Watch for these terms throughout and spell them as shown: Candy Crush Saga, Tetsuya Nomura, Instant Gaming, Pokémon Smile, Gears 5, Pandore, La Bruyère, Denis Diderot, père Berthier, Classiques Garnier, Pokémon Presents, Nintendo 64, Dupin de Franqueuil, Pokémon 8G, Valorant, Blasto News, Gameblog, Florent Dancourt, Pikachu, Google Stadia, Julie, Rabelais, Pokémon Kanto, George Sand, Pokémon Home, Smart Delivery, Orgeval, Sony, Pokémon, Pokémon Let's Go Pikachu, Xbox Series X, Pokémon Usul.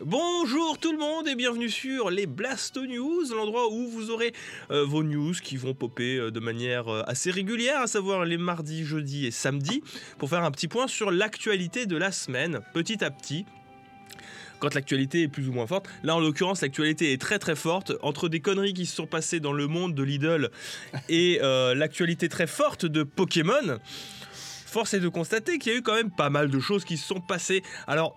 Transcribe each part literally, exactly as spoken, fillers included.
Bonjour tout le monde et bienvenue sur les Blasto News, l'endroit où vous aurez euh, vos news qui vont popper euh, de manière euh, assez régulière, à savoir les mardis, jeudis et samedis, pour faire un petit point sur l'actualité de la semaine, petit à petit. Quand l'actualité est plus ou moins forte. Là, en l'occurrence, l'actualité est très très forte. Entre des conneries qui se sont passées dans le monde de Lidl et euh, l'actualité très forte de Pokémon, force est de constater qu'il y a eu quand même pas mal de choses qui se sont passées. Alors,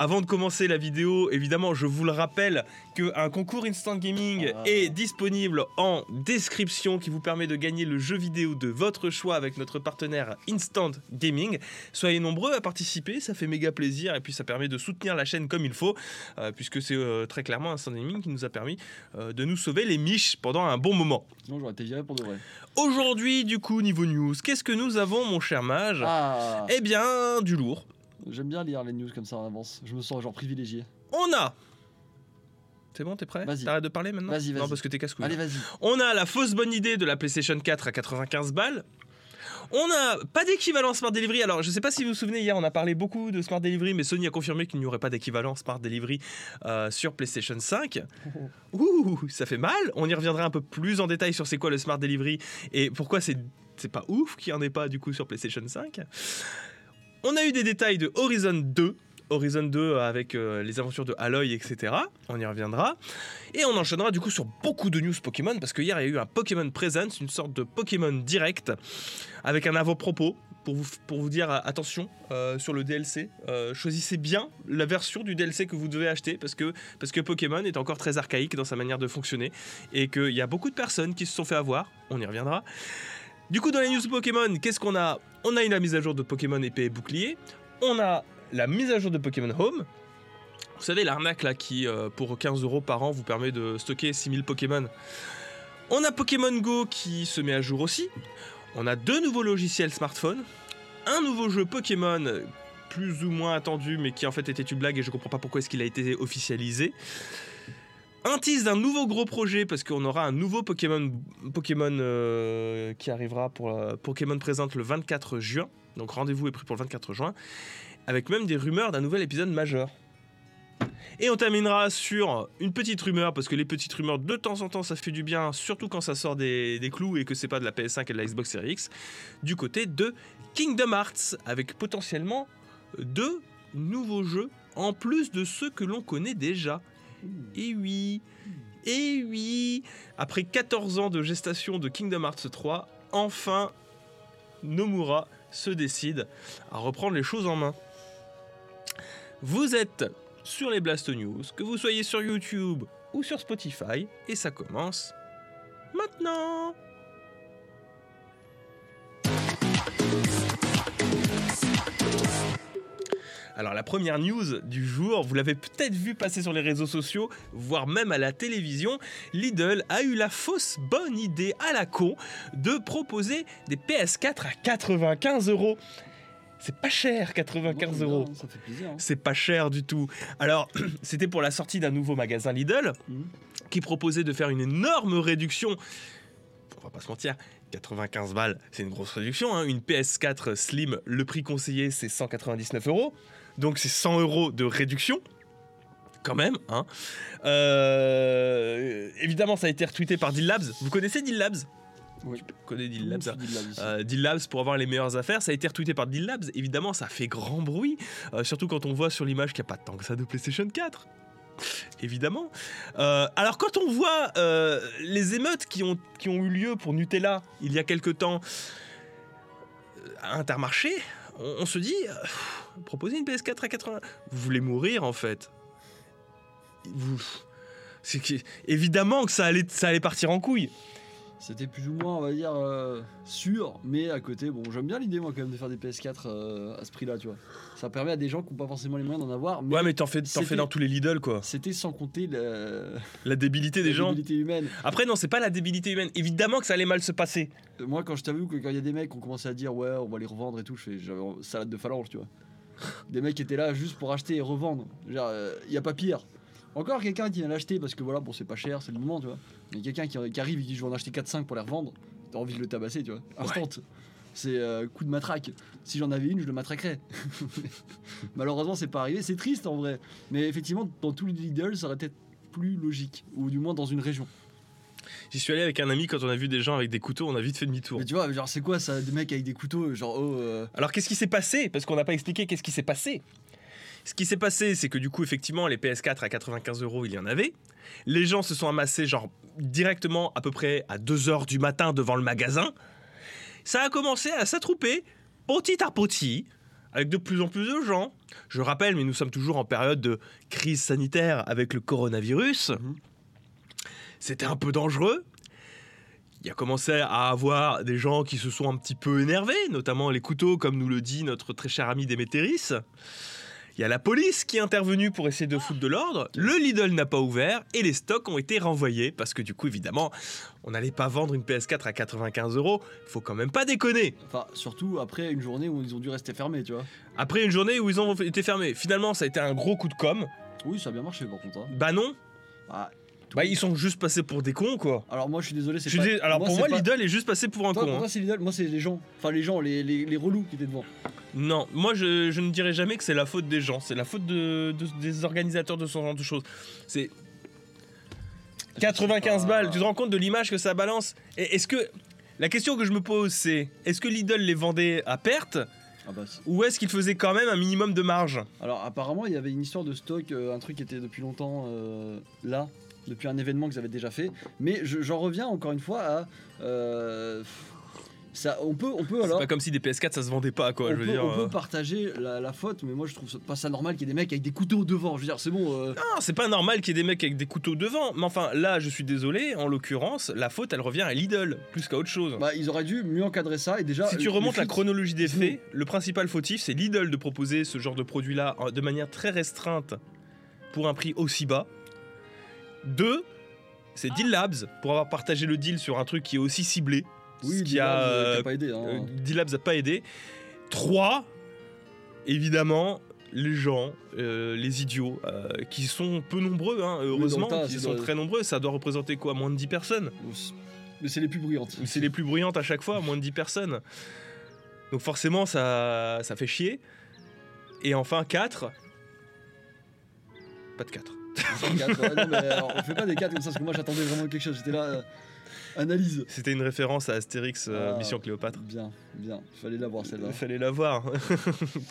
avant de commencer la vidéo, évidemment, je vous le rappelle qu'un concours Instant Gaming oh. est disponible en description qui vous permet de gagner le jeu vidéo de votre choix avec notre partenaire Instant Gaming. Soyez nombreux à participer, ça fait méga plaisir et puis ça permet de soutenir la chaîne comme il faut euh, puisque c'est euh, très clairement Instant Gaming qui nous a permis euh, de nous sauver les miches pendant un bon moment. Non, j'aurais été viré pour de vrai. Aujourd'hui, du coup, niveau news, qu'est-ce que nous avons, mon cher mage ? ah. Eh bien, du lourd. J'aime bien lire les news comme ça en avance. Je me sens genre privilégié. On a... C'est bon, t'es prêt ? Vas-y. T'arrêtes de parler maintenant ? Vas-y, vas-y. Non, parce que t'es casse-couille. Allez, vas-y. On a la fausse bonne idée de la PlayStation quatre à quatre-vingt-quinze balles. On a pas d'équivalent Smart Delivery. Alors, je sais pas si vous vous souvenez, hier, on a parlé beaucoup de Smart Delivery, mais Sony a confirmé qu'il n'y aurait pas d'équivalent Smart Delivery euh, sur PlayStation cinq. Ouh, ça fait mal. On y reviendra un peu plus en détail sur c'est quoi le Smart Delivery et pourquoi c'est, c'est pas ouf qu'il n'y en ait pas, du coup, sur PlayStation cinq. On a eu des détails de Horizon deux, Horizon deux avec euh, les aventures de Aloy, et cetera. On y reviendra. Et on enchaînera du coup sur beaucoup de news Pokémon, parce que hier il y a eu un Pokémon Presents, une sorte de Pokémon direct, avec un avant-propos pour vous, pour vous dire attention euh, sur le D L C. Euh, choisissez bien la version du D L C que vous devez acheter, parce que, parce que Pokémon est encore très archaïque dans sa manière de fonctionner, et qu'il y a beaucoup de personnes qui se sont fait avoir. On y reviendra. Du coup, dans les news Pokémon, qu'est-ce qu'on a ? On a eu la mise à jour de Pokémon épée et bouclier. On a la mise à jour de Pokémon Home. Vous savez, l'arnaque là qui, euh, pour quinze euros par an, vous permet de stocker six mille Pokémon. On a Pokémon Go qui se met à jour aussi. On a deux nouveaux logiciels smartphone. Un nouveau jeu Pokémon, plus ou moins attendu, mais qui en fait était une blague et je comprends pas pourquoi est-ce qu'il a été officialisé. Un tease d'un nouveau gros projet, parce qu'on aura un nouveau Pokémon, Pokémon euh, qui arrivera pour euh, Pokémon Presents le vingt-quatre juin. Donc rendez-vous est pris pour le vingt-quatre juin. Avec même des rumeurs d'un nouvel épisode majeur. Et on terminera sur une petite rumeur, parce que les petites rumeurs de temps en temps ça fait du bien, surtout quand ça sort des, des clous et que c'est pas de la P S cinq et de la Xbox Series X, du côté de Kingdom Hearts, avec potentiellement deux nouveaux jeux en plus de ceux que l'on connaît déjà. Et oui, et oui. Après quatorze ans de gestation de Kingdom Hearts trois, enfin, Nomura se décide à reprendre les choses en main. Vous êtes sur les Blasto News, que vous soyez sur YouTube ou sur Spotify, et ça commence maintenant. Alors la première news du jour, vous l'avez peut-être vu passer sur les réseaux sociaux, voire même à la télévision, Lidl a eu la fausse bonne idée à la con de proposer des P S quatre à quatre-vingt-quinze euros. C'est pas cher, quatre-vingt-quinze euros. Ça fait plaisir. Hein. C'est pas cher du tout. Alors, c'était pour la sortie d'un nouveau magasin Lidl, mmh. qui proposait de faire une énorme réduction. On va pas se mentir, quatre-vingt-quinze balles, c'est une grosse réduction. Hein. Une P S quatre Slim, le prix conseillé, c'est cent quatre-vingt-dix-neuf euros. Donc c'est cent euros de réduction, quand même. Hein. Euh, évidemment, ça a été retweeté par Deal Labs. Vous connaissez Deal Labs ? Oui. Tu connais Deal Labs, Deal Labs, euh, Deal Labs pour avoir les meilleures affaires. Ça a été retweeté par Deal Labs. Évidemment, ça fait grand bruit. Euh, surtout quand on voit sur l'image qu'il n'y a pas tant que ça de PlayStation quatre. Évidemment. Euh, alors quand on voit euh, les émeutes qui ont, qui ont eu lieu pour Nutella il y a quelque temps à Intermarché, on, on se dit, euh, proposer une P S quatre à quatre-vingts, vous voulez mourir en fait. Vous, c'est que, évidemment que ça allait, ça allait partir en couille. C'était plus ou moins, on va dire, euh, sûr, mais à côté, bon, j'aime bien l'idée, moi, quand même, de faire des P S quatre euh, à ce prix-là, tu vois. Ça permet à des gens qui n'ont pas forcément les moyens d'en avoir. Mais ouais, mais t'en fais, t'en fais dans tous les Lidl, quoi. C'était sans compter la... la débilité des la gens. La débilité humaine. Après, non, c'est pas la débilité humaine. Évidemment que ça allait mal se passer. Moi, quand je t'avoue que quand il y a des mecs qui ont commencé à dire, ouais, on va les revendre et tout, je fais j'avais salade de phalange, tu vois. Des mecs qui étaient là juste pour acheter et revendre. Genre, il n'y a pas pire. Encore quelqu'un qui vient l'acheter parce que voilà, bon, c'est pas cher, c'est le moment, tu vois. Mais quelqu'un qui, qui arrive et qui dit je vais en acheter quatre cinq pour les revendre, t'as envie de le tabasser, tu vois. Instant. Ouais. c'est euh, coup de matraque. Si j'en avais une, je le matraquerais. Malheureusement, c'est pas arrivé. C'est triste en vrai. Mais effectivement, dans tous les Lidl, ça aurait peut-être plus logique, ou du moins dans une région. J'y suis allé avec un ami, quand on a vu des gens avec des couteaux, on a vite fait demi-tour. Mais tu vois, genre c'est quoi ça, des mecs avec des couteaux, genre oh. Euh... Alors qu'est-ce qui s'est passé ? Parce qu'on n'a pas expliqué qu'est-ce qui s'est passé. Ce qui s'est passé, c'est que du coup, effectivement, les P S quatre à quatre-vingt-quinze euros, il y en avait. Les gens se sont amassés, genre, directement à peu près à deux heures du matin devant le magasin. Ça a commencé à s'attrouper, petit à petit, avec de plus en plus de gens. Je rappelle, mais nous sommes toujours en période de crise sanitaire avec le coronavirus. Mmh. C'était un peu dangereux. Il y a commencé à avoir des gens qui se sont un petit peu énervés, notamment les couteaux, comme nous le dit notre très cher ami Démétéris. Il y a la police qui est intervenue pour essayer de foutre de l'ordre. Le Lidl n'a pas ouvert et les stocks ont été renvoyés parce que du coup, évidemment, on n'allait pas vendre une P S quatre à quatre-vingt-quinze euros. Faut quand même pas déconner. Enfin, surtout après une journée où ils ont dû rester fermés, tu vois. Après une journée où ils ont été fermés. Finalement, ça a été un gros coup de com'. Oui, ça a bien marché par contre. Hein. Bah non. Ah. Bah ils sont juste passés pour des cons quoi. Alors moi je suis désolé, c'est je pas. Dé... Alors moi, pour moi pas... Lidl est juste passé pour un toi, con. Pour toi, c'est Lidl, moi c'est les gens, enfin les gens, les, les, les relous qui étaient devant. Non, moi je, je ne dirais jamais que c'est la faute des gens, c'est la faute de, de, des organisateurs de ce genre de choses. C'est quatre-vingt-quinze pas... balles. Tu te rends compte de l'image que ça balance ? Et est-ce que la question que je me pose c'est est-ce que Lidl les vendait à perte ? Ah bah, ou est-ce qu'il faisait quand même un minimum de marge ? Alors apparemment il y avait une histoire de stock, euh, un truc qui était depuis longtemps euh, là. Depuis un événement que j'avais déjà fait, mais je, j'en reviens encore une fois à euh, ça. On peut, on peut alors. C'est pas comme si des P S quatre ça se vendait pas quoi. On, je veux peut, dire, on euh... peut partager la, la faute, mais moi je trouve pas ça normal qu'il y ait des mecs avec des couteaux devant. Je veux dire, c'est bon. Euh... Non, c'est pas normal qu'il y ait des mecs avec des couteaux devant. Mais enfin, là, je suis désolé. En l'occurrence, la faute, elle revient à Lidl plus qu'à autre chose. Bah, ils auraient dû mieux encadrer ça et déjà. Si tu remontes la chronologie des faits, le principal fautif, c'est Lidl de proposer ce genre de produit-là de manière très restreinte pour un prix aussi bas. Deux, c'est Deal Labs pour avoir partagé le deal sur un truc qui est aussi ciblé. Oui, Deal Labs euh, n'a pas aidé. Hein. Deal Labs n'a pas aidé. Trois, évidemment, les gens, euh, les idiots, euh, qui sont peu nombreux, hein, heureusement, oui, qui sont doit... très nombreux. Ça doit représenter quoi ? Moins de dix personnes. Mais c'est les plus bruyantes. Mais c'est les plus bruyantes à chaque fois, moins de dix personnes. Donc forcément, ça, ça fait chier. Et enfin, quatre, pas de quatre. quatre, ouais, non, mais alors, on fait pas des quatre comme ça parce que moi j'attendais vraiment quelque chose, j'étais là euh, analyse. C'était une référence à Astérix euh, ah, Mission Cléopâtre. Bien, bien, fallait la voir celle-là. Fallait la voir.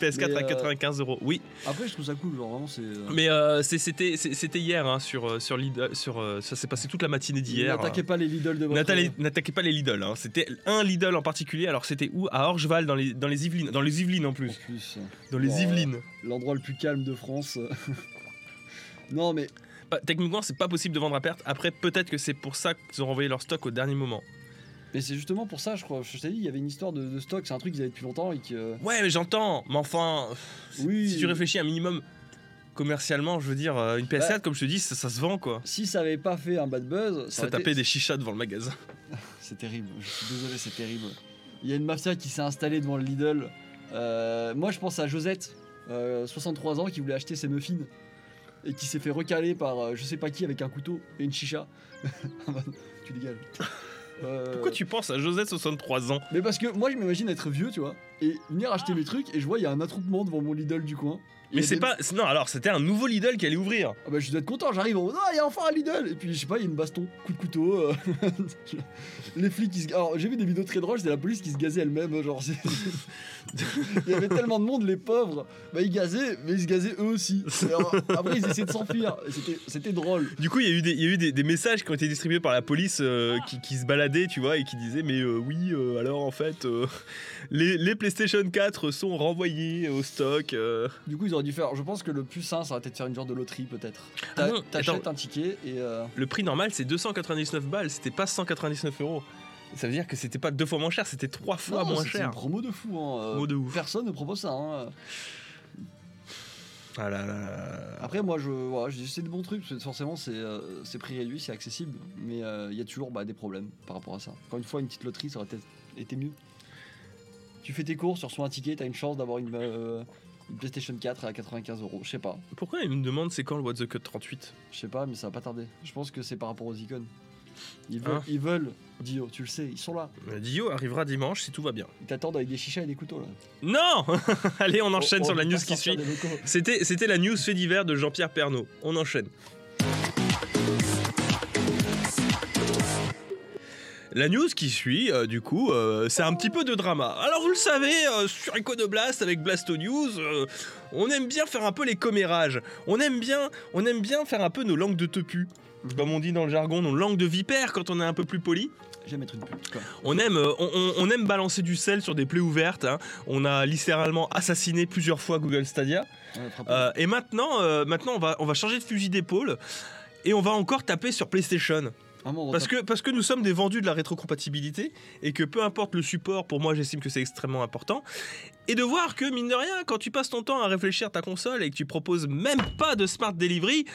P S quatre mais, à quatre-vingt-quinze euros. Oui. Après je trouve ça cool, genre vraiment c'est. Euh... Mais euh, c'est, c'était, c'est, c'était hier hein, sur sur Lidl, sur euh, ça s'est passé toute la matinée d'hier. N'attaquez pas les Lidl de votre. N'attaquez, n'attaquez pas les Lidl. Hein. C'était un Lidl en particulier. Alors c'était où ? À Orgeval dans les dans les Yvelines, dans les Yvelines en plus. En plus dans les bon, Yvelines. Euh, l'endroit le plus calme de France. Non mais bah, techniquement c'est pas possible de vendre à perte. Après peut-être que c'est pour ça qu'ils ont renvoyé leur stock au dernier moment. Mais c'est justement pour ça je crois. Je t'ai dit il y avait une histoire de, de stock. C'est un truc qu'ils avaient depuis longtemps et que... Ouais mais j'entends. Mais enfin oui. Si tu réfléchis un minimum commercialement, je veux dire une P S quatre bah, comme je te dis ça, ça se vend quoi. Si ça avait pas fait un bad buzz. Ça, ça tapait été... des chichas devant le magasin. C'est terrible. Je suis désolé, c'est terrible. Il y a une mafia qui s'est installée devant le Lidl. euh, Moi je pense à Josette, euh, soixante-trois ans, qui voulait acheter ses muffins et qui s'est fait recaler par euh, je sais pas qui avec un couteau et une chicha. Tu dégages. Euh... Pourquoi tu penses à Josette, soixante-trois ans ? Mais parce que moi je m'imagine être vieux, tu vois, et venir acheter mes trucs et je vois il y a un attroupement devant mon Lidl du coin. Mais c'est des... pas non, alors c'était un nouveau Lidl qui allait ouvrir. Ah bah je dois être content, j'arrive en mode ah, il y a enfin un Lidl et puis je sais pas, il y a une baston, coup de couteau. Euh... Les flics qui se... Alors, j'ai vu des vidéos très drôles, c'était la police qui se gazait elle-même, genre c'est... Il y avait tellement de monde, les pauvres. Bah ils gazaient, mais ils se gazaient eux aussi. Alors, après ils essayaient de s'enfuir, c'était c'était drôle. Du coup, il y a eu des il y a eu des, des messages qui ont été distribués par la police euh, qui qui se baladaient, tu vois, et qui disaient mais euh, oui, euh, alors en fait euh, les les PlayStation quatre sont renvoyés au stock. Euh... Du coup, ils dû faire. Je pense que le plus sain, ça aurait été de faire une genre de loterie peut-être. T'a, ah non, t'achètes attends. un ticket et. Euh... Le prix normal, c'est deux cent quatre-vingt-dix-neuf balles. C'était pas cent quatre-vingt-dix-neuf euros. Ça veut dire que c'était pas deux fois moins cher, c'était trois fois non, moins cher. C'est une promo de fou. Hein. Promo de ouf. Personne ne propose ça. Hein. Ah là là là. Après, moi, je, ouais, je dis c'est des bons trucs. Parce que forcément, c'est, euh, c'est prix réduit, c'est accessible, mais il euh, y a toujours bah, des problèmes par rapport à ça. Encore une fois, une petite loterie, ça aurait été mieux. Tu fais tes courses, tu reçois un ticket, t'as une chance d'avoir une. Euh, Une PlayStation quatre à quatre-vingt-quinze euros, je sais pas. Pourquoi ils me demandent c'est quand le What the Cut trente-huit ? Je sais pas, mais ça va pas tarder. Je pense que c'est par rapport aux icônes. Ils veulent, hein ils veulent Dio, tu le sais, ils sont là. Dio arrivera dimanche si tout va bien. Ils t'attendent avec des chichas et des couteaux là. Non. Allez, on enchaîne on, sur on la news qui suit. C'était, c'était la news fait divers de Jean-Pierre Pernaut. On enchaîne. La news qui suit, euh, du coup, euh, c'est un petit peu de drama. Alors, vous le savez, euh, sur Iconoblast, avec Blasto News, euh, on aime bien faire un peu les commérages. On aime bien, on aime bien faire un peu nos langues de tepus. Comme on dit dans le jargon, nos langues de vipère quand on est un peu plus poli. J'aime être une pute, quoi. On aime, euh, on, on aime balancer du sel sur des plaies ouvertes. Hein. On a littéralement assassiné plusieurs fois Google Stadia. Ouais, euh, et maintenant, euh, maintenant on, va, on va changer de fusil d'épaule et on va encore taper sur PlayStation. Parce que, parce que nous sommes des vendus de la rétrocompatibilité et que peu importe le support, pour moi j'estime que c'est extrêmement important. Et de voir que mine de rien, quand tu passes ton temps à réfléchir à ta console et que tu proposes même pas de Smart Delivery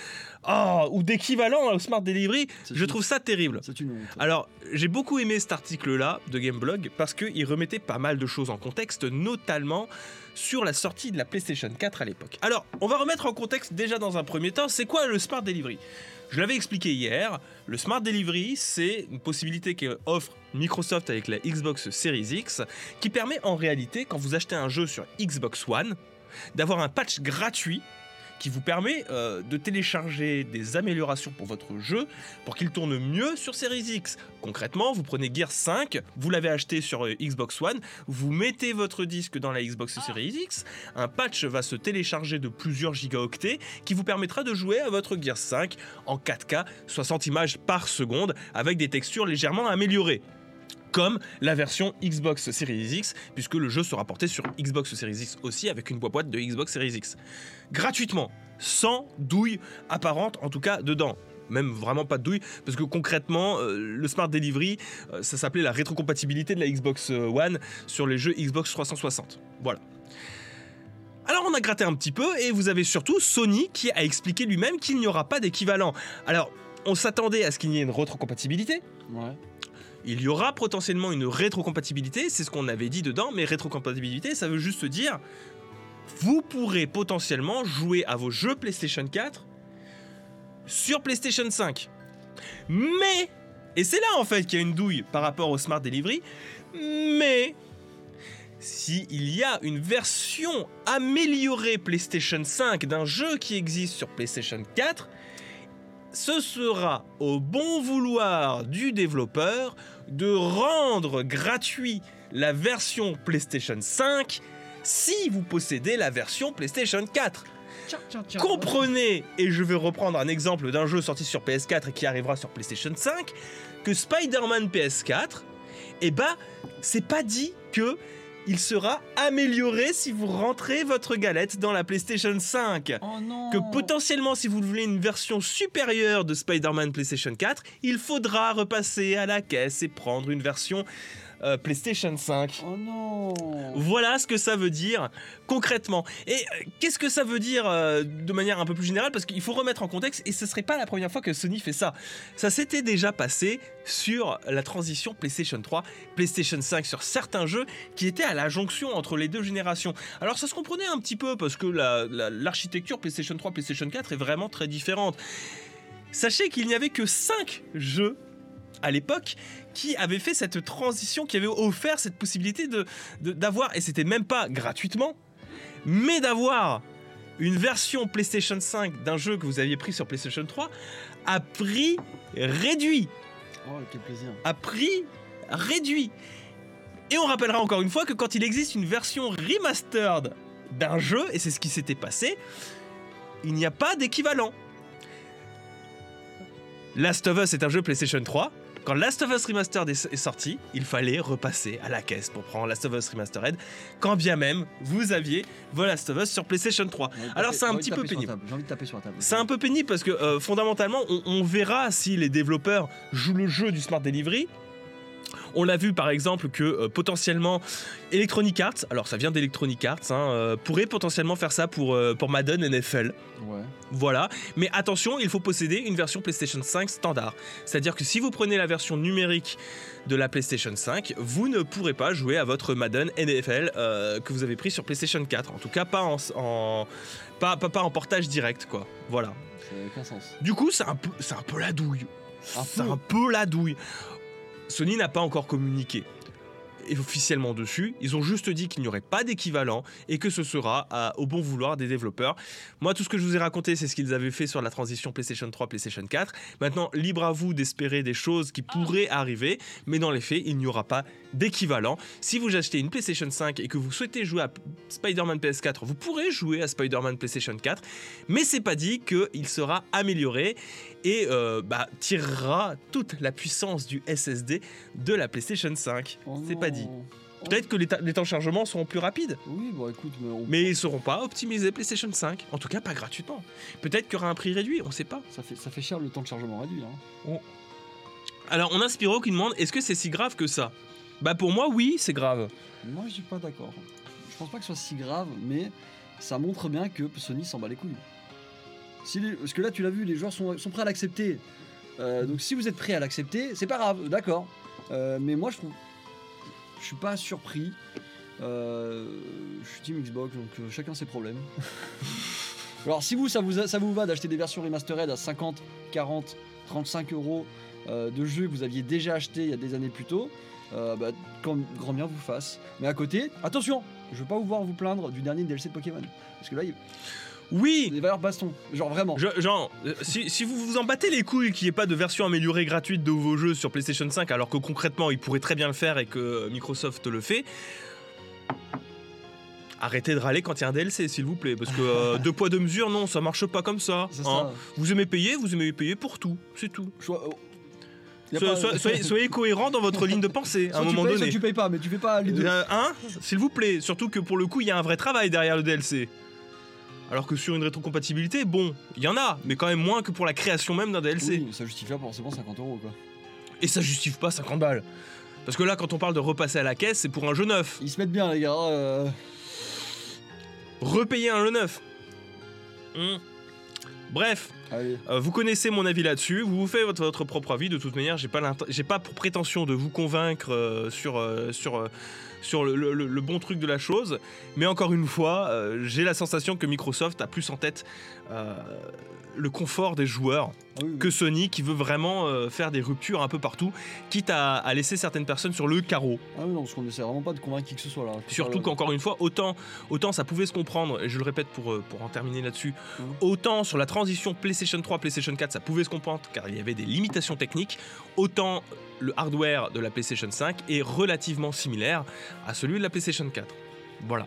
oh, ou d'équivalent au Smart Delivery, c'est je une... trouve ça terrible. C'est une honte. Alors j'ai beaucoup aimé cet article là de Gameblog parce qu'il remettait pas mal de choses en contexte, notamment sur la sortie de la PlayStation quatre à l'époque. Alors on va remettre en contexte déjà dans un premier temps, c'est quoi le Smart Delivery ? Je l'avais expliqué hier, le Smart Delivery, c'est une possibilité qu'offre Microsoft avec la Xbox Series X, qui permet en réalité, quand vous achetez un jeu sur Xbox One, d'avoir un patch gratuit qui vous permet euh, de télécharger des améliorations pour votre jeu pour qu'il tourne mieux sur Series X. Concrètement, vous prenez Gears cinq, vous l'avez acheté sur euh, Xbox One, vous mettez votre disque dans la Xbox Series X, un patch va se télécharger de plusieurs gigaoctets qui vous permettra de jouer à votre Gears cinq en quatre K, soixante images par seconde, avec des textures légèrement améliorées. Comme la version Xbox Series X, puisque le jeu sera porté sur Xbox Series X aussi, avec une boîte de Xbox Series X. Gratuitement, sans douille apparente, en tout cas dedans. Même vraiment pas de douille, parce que concrètement, euh, le Smart Delivery, euh, ça s'appelait la rétrocompatibilité de la Xbox One sur les jeux Xbox trois cent soixante. Voilà. Alors on a gratté un petit peu, et vous avez surtout Sony qui a expliqué lui-même qu'il n'y aura pas d'équivalent. Alors, on s'attendait à ce qu'il y ait une rétrocompatibilité. Ouais. Il y aura potentiellement une rétrocompatibilité, c'est ce qu'on avait dit dedans, mais rétrocompatibilité, ça veut juste dire vous pourrez potentiellement jouer à vos jeux PlayStation quatre sur PlayStation cinq. Mais, et c'est là en fait qu'il y a une douille par rapport au Smart Delivery, mais s'il y a une version améliorée PlayStation cinq d'un jeu qui existe sur PlayStation quatre, ce sera au bon vouloir du développeur de rendre gratuit la version PlayStation cinq si vous possédez la version PlayStation quatre. Tiens, tiens, tiens. Comprenez, et je vais reprendre un exemple d'un jeu sorti sur P S quatre et qui arrivera sur PlayStation cinq, que Spider-Man P S quatre, eh ben, c'est pas dit que il sera amélioré si vous rentrez votre galette dans la PlayStation cinq. Oh non. Que potentiellement, si vous voulez une version supérieure de Spider-Man PlayStation quatre, il faudra repasser à la caisse et prendre une version euh, PlayStation cinq. Oh non. Voilà ce que ça veut dire concrètement. Et euh, qu'est-ce que ça veut dire euh, de manière un peu plus générale ? Parce qu'il faut remettre en contexte, et ce serait pas la première fois que Sony fait ça. Ça s'était déjà passé sur la transition PlayStation trois, PlayStation cinq, sur certains jeux qui étaient à la jonction entre les deux générations. Alors ça se comprenait un petit peu parce que la, la, l'architecture PlayStation trois, PlayStation quatre est vraiment très différente. Sachez qu'il n'y avait que cinq jeux à l'époque qui avaient fait cette transition, qui avaient offert cette possibilité de, de, d'avoir, et c'était même pas gratuitement, mais d'avoir une version PlayStation cinq d'un jeu que vous aviez pris sur PlayStation trois à prix réduit. Oh, quel plaisir. À prix réduit. Et on rappellera encore une fois que quand il existe une version remastered d'un jeu, et c'est ce qui s'était passé, il n'y a pas d'équivalent. Last of Us est un jeu PlayStation trois. Quand Last of Us Remastered est sorti, il fallait repasser à la caisse pour prendre Last of Us Remastered, quand bien même vous aviez vos Last of Us sur PlayStation trois. Alors c'est un petit peu pénible. J'ai envie de taper sur la table. C'est un peu pénible parce que euh, fondamentalement, on, on verra si les développeurs jouent le jeu du Smart Delivery. On l'a vu par exemple que euh, potentiellement Electronic Arts, alors ça vient d'Electronic Arts, hein, euh, pourrait potentiellement faire ça pour, euh, pour Madden N F L. Ouais. Voilà, mais attention, il faut posséder une version PlayStation cinq standard. C'est-à-dire que si vous prenez la version numérique de la PlayStation cinq, vous ne pourrez pas jouer à votre Madden N F L euh, que vous avez pris sur PlayStation quatre. En tout cas, pas en, en, pas, pas, pas en portage direct, quoi. Voilà. Ça n'a aucun sens. Du coup, c'est un peu, c'est un peu la douille. Un c'est peu. un peu la douille. Sony n'a pas encore communiqué officiellement dessus, ils ont juste dit qu'il n'y aurait pas d'équivalent et que ce sera à, au bon vouloir des développeurs. Moi, tout ce que je vous ai raconté, c'est ce qu'ils avaient fait sur la transition PlayStation trois, PlayStation quatre. Maintenant, libre à vous d'espérer des choses qui pourraient arriver, mais dans les faits, il n'y aura pas d'équivalent. Si vous achetez une PlayStation cinq et que vous souhaitez jouer à Spider-Man P S quatre, vous pourrez jouer à Spider-Man PlayStation quatre, mais c'est pas dit qu'il sera amélioré et euh, bah, tirera toute la puissance du S S D de la PlayStation cinq. Oh c'est pas dit. Peut-être que les, ta- les temps de chargement seront plus rapides. Oui, bon, écoute, mais, on... mais ils seront pas optimisés PlayStation cinq. En tout cas, pas gratuitement. Peut-être qu'il y aura un prix réduit, on sait pas. Ça fait, ça fait cher le temps de chargement réduit. Hein. On... Alors, on a Spiro qui demande, est-ce que c'est si grave que ça ? Bah pour moi, oui, c'est grave. Moi, je suis pas d'accord. Je pense pas que ce soit si grave, mais ça montre bien que Sony s'en bat les couilles. Si les... Parce que là, tu l'as vu, les joueurs sont, sont prêts à l'accepter. Euh, donc si vous êtes prêts à l'accepter, c'est pas grave, d'accord. Euh, mais moi, je trouve... Je suis pas surpris. Euh, je suis team Xbox, donc euh, chacun ses problèmes. Alors si vous ça, vous, ça vous va d'acheter des versions remastered à cinquante, quarante, trente-cinq euros euh, de jeux que vous aviez déjà acheté il y a des années plus tôt, euh, bah, quand, grand bien vous fasse. Mais à côté, attention, je veux pas vous voir vous plaindre du dernier D L C de Pokémon, parce que là, il... Oui, des valeurs baston, genre vraiment. Je, genre, euh, si, si vous vous en battez les couilles qu'il n'y ait pas de version améliorée gratuite de vos jeux sur PlayStation cinq, alors que concrètement, ils pourraient très bien le faire et que Microsoft le fait, arrêtez de râler quand il y a un D L C, s'il vous plaît, parce que euh, deux poids deux mesures, non, ça marche pas comme ça. Hein. ça. Vous aimez payer, vous aimez payer pour tout, c'est tout. Je... So, so, soyez, soyez cohérent dans votre ligne de pensée à un moment payes, donné. Soit tu payes pas, mais tu fais pas les deux. Euh, hein, s'il vous plaît, surtout que pour le coup, il y a un vrai travail derrière le D L C. Alors que sur une rétrocompatibilité, bon, il y en a, mais quand même moins que pour la création même d'un D L C. Oui, mais ça justifie pas forcément cinquante euros, quoi. Et ça justifie pas cinquante balles. Parce que là, quand on parle de repasser à la caisse, c'est pour un jeu neuf. Ils se mettent bien, les gars. Euh... Repayer un jeu neuf. Mmh. Bref, euh, vous connaissez mon avis là-dessus. Vous vous faites votre, votre propre avis. De toute manière, j'ai pas, j'ai pas pour prétention de vous convaincre euh, sur... Euh, sur euh, sur le, le, le bon truc de la chose, mais encore une fois, euh, j'ai la sensation que Microsoft a plus en tête euh, le confort des joueurs ah oui, oui. que Sony, qui veut vraiment euh, faire des ruptures un peu partout, quitte à, à laisser certaines personnes sur le carreau. Ah oui, non, parce qu'on n'essaie vraiment pas de convaincre qui que ce soit là. Surtout le... qu'encore une fois, autant, autant ça pouvait se comprendre, et je le répète pour, pour en terminer là-dessus, mmh. autant sur la transition PlayStation trois, PlayStation quatre, ça pouvait se comprendre, car il y avait des limitations techniques, autant... le hardware de la PlayStation cinq est relativement similaire à celui de la PlayStation quatre. Voilà.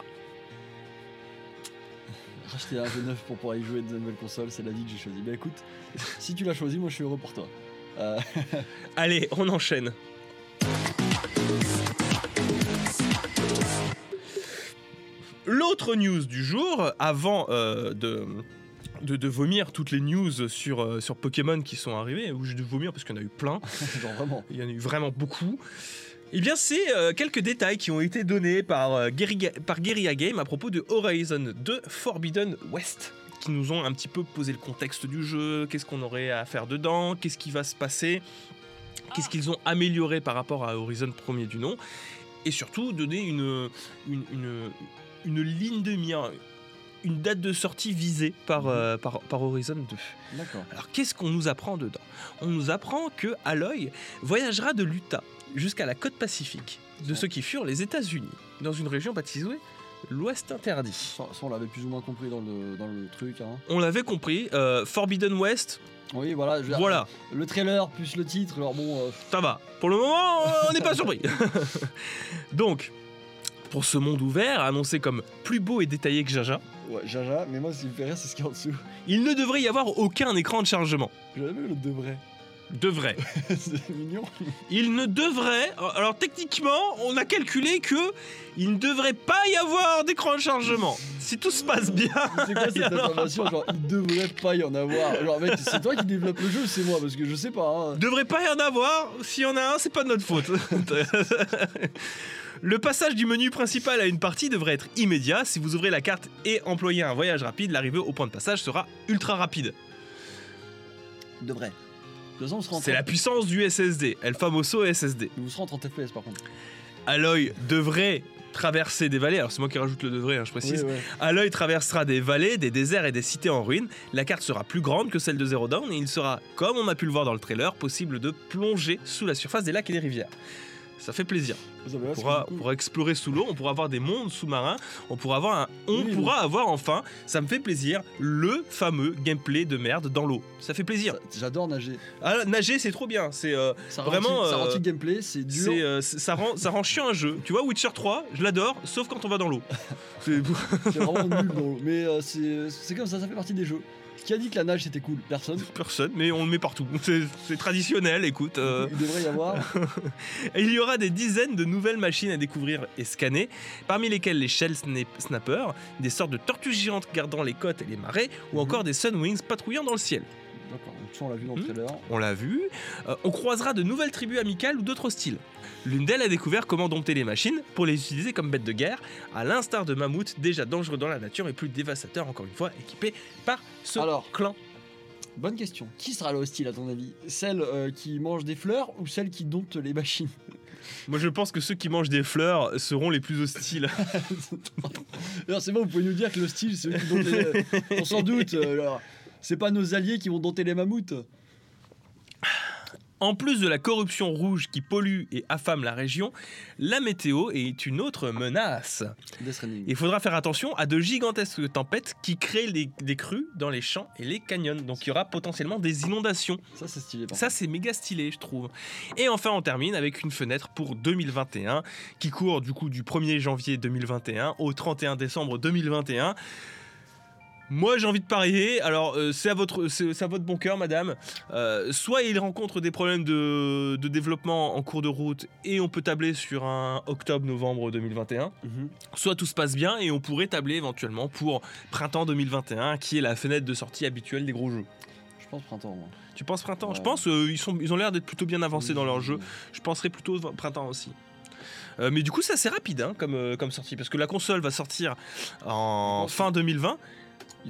Racheter un jeu neuf pour pouvoir y jouer de nouvelles consoles, c'est la vie que j'ai choisie. Ben écoute, si tu l'as choisi, moi je suis heureux pour toi. Euh... Allez, on enchaîne. L'autre news du jour, avant euh, de... De, de vomir toutes les news sur, euh, sur Pokémon qui sont arrivées, ou de vomir parce qu'il y en a eu plein, Genre vraiment. il y en a eu vraiment beaucoup, et bien c'est euh, quelques détails qui ont été donnés par, euh, Guerilla, par Guerilla Game à propos de Horizon deux Forbidden West, qui nous ont un petit peu posé le contexte du jeu, qu'est-ce qu'on aurait à faire dedans, qu'est-ce qui va se passer, qu'est-ce qu'ils ont amélioré par rapport à Horizon premier du nom, et surtout donner une, une, une, une ligne de mire, une date de sortie visée par, euh, par, par Horizon deux. D'accord. Alors, qu'est-ce qu'on nous apprend dedans ? On nous apprend que Aloy voyagera de l'Utah jusqu'à la côte pacifique de ceux qui furent les États-Unis, dans une région baptisée l'Ouest interdit. Ça, ça on l'avait plus ou moins compris dans le, dans le truc. Hein. On l'avait compris. Euh, Forbidden West. Oui, voilà. Je, voilà. Le trailer plus le titre. Alors bon. Euh... Ça va. Pour le moment, on n'est pas surpris. Donc, pour ce monde ouvert, annoncé comme plus beau et détaillé que Jaja. Ouais, Jaja, mais moi, ce qui me fait rire, c'est ce qu'il y a en dessous. Il ne devrait y avoir aucun écran de chargement. J'avais le devrait. Devrait. C'est mignon. Il ne devrait... Alors techniquement, on a calculé que il ne devrait pas y avoir d'écran de chargement. Si tout se passe bien... C'est quoi cette information? Genre, il devrait pas y en avoir. Genre, mec, c'est toi qui développe le jeu ou c'est moi? Parce que je sais pas. Hein. Devrait pas y en avoir. S'il y en a un, c'est pas de notre faute. Le passage du menu principal à une partie devrait être immédiat. Si vous ouvrez la carte et employez un voyage rapide, l'arrivée au point de passage sera ultra rapide. Devrait. C'est la puissance du S S D, El Famoso S S D. Il vous se rend en F P S par contre. Aloy devrait traverser des vallées, alors c'est moi qui rajoute le devrait, hein, je précise. Oui, ouais. Aloy traversera des vallées, des déserts et des cités en ruine. La carte sera plus grande que celle de Zero Dawn et il sera, comme on a pu le voir dans le trailer, possible de plonger sous la surface des lacs et des rivières. Ça fait plaisir. Ça on, pourra, on pourra explorer sous l'eau, on pourra avoir des mondes sous-marins, on pourra avoir un, on oui, pourra oui. avoir enfin, ça me fait plaisir, le fameux gameplay de merde dans l'eau. Ça fait plaisir. Ça, j'adore nager. Ah, nager, c'est trop bien. C'est euh, ça vraiment. Rend, euh, ça rend du gameplay, c'est dur. C'est, euh, c'est, ça rend, ça rend chiant un jeu. Tu vois, Witcher trois, je l'adore, sauf quand on va dans l'eau. C'est, c'est vraiment nul dans l'eau. Mais euh, c'est, c'est comme ça, ça fait partie des jeux. Qui a dit que la nage c'était cool? Personne. Personne, mais on le met partout. C'est, c'est traditionnel, écoute. Euh... Il devrait y avoir. Il y aura des dizaines de nouvelles machines à découvrir et scanner, parmi lesquelles les Shell Snappers, des sortes de tortues géantes gardant les côtes et les marais, ou mmh. encore des Sunwings patrouillant dans le ciel. D'accord, donc ça on l'a vu dans le trailer. Mmh. On l'a vu. Euh, on croisera de nouvelles tribus amicales ou d'autres styles. L'une d'elles a découvert comment dompter les machines pour les utiliser comme bêtes de guerre, à l'instar de mammouths déjà dangereux dans la nature et plus dévastateurs, encore une fois, équipés par ce Alors, clan. Bonne question. Qui sera le hostile à ton avis? Celle euh, qui mange des fleurs ou celle qui dompte les machines? Moi je pense que ceux qui mangent des fleurs seront les plus hostiles. Alors, c'est bon, vous pouvez nous dire que l'hostile c'est eux qui domptent les... On s'en doute. Euh, alors... C'est pas nos alliés qui vont dompter les mammouths. En plus de la corruption rouge qui pollue et affame la région, la météo est une autre menace. Il faudra faire attention à de gigantesques tempêtes qui créent les, des crues dans les champs et les canyons. Donc il y aura potentiellement des inondations. Ça c'est stylé. Ça c'est méga stylé je trouve. Et enfin on termine avec une fenêtre pour deux mille vingt et un qui court du coup du premier janvier deux mille vingt et un au trente et un décembre deux mille vingt et un. Moi j'ai envie de parier, alors euh, c'est, à votre, c'est, c'est à votre bon cœur madame, euh, soit il rencontre des problèmes de, de développement en cours de route et on peut tabler sur un octobre novembre deux mille vingt et un, mmh. soit tout se passe bien et on pourrait tabler éventuellement pour printemps deux mille vingt et un qui est la fenêtre de sortie habituelle des gros jeux. Je pense printemps. Moi. Tu penses printemps? Ouais. Je pense euh, ils, sont, ils ont l'air d'être plutôt bien avancés oui, dans leur oui. jeu, je penserais plutôt printemps aussi. Euh, mais du coup c'est assez rapide hein, comme, euh, comme sortie parce que la console va sortir en fin deux mille vingt.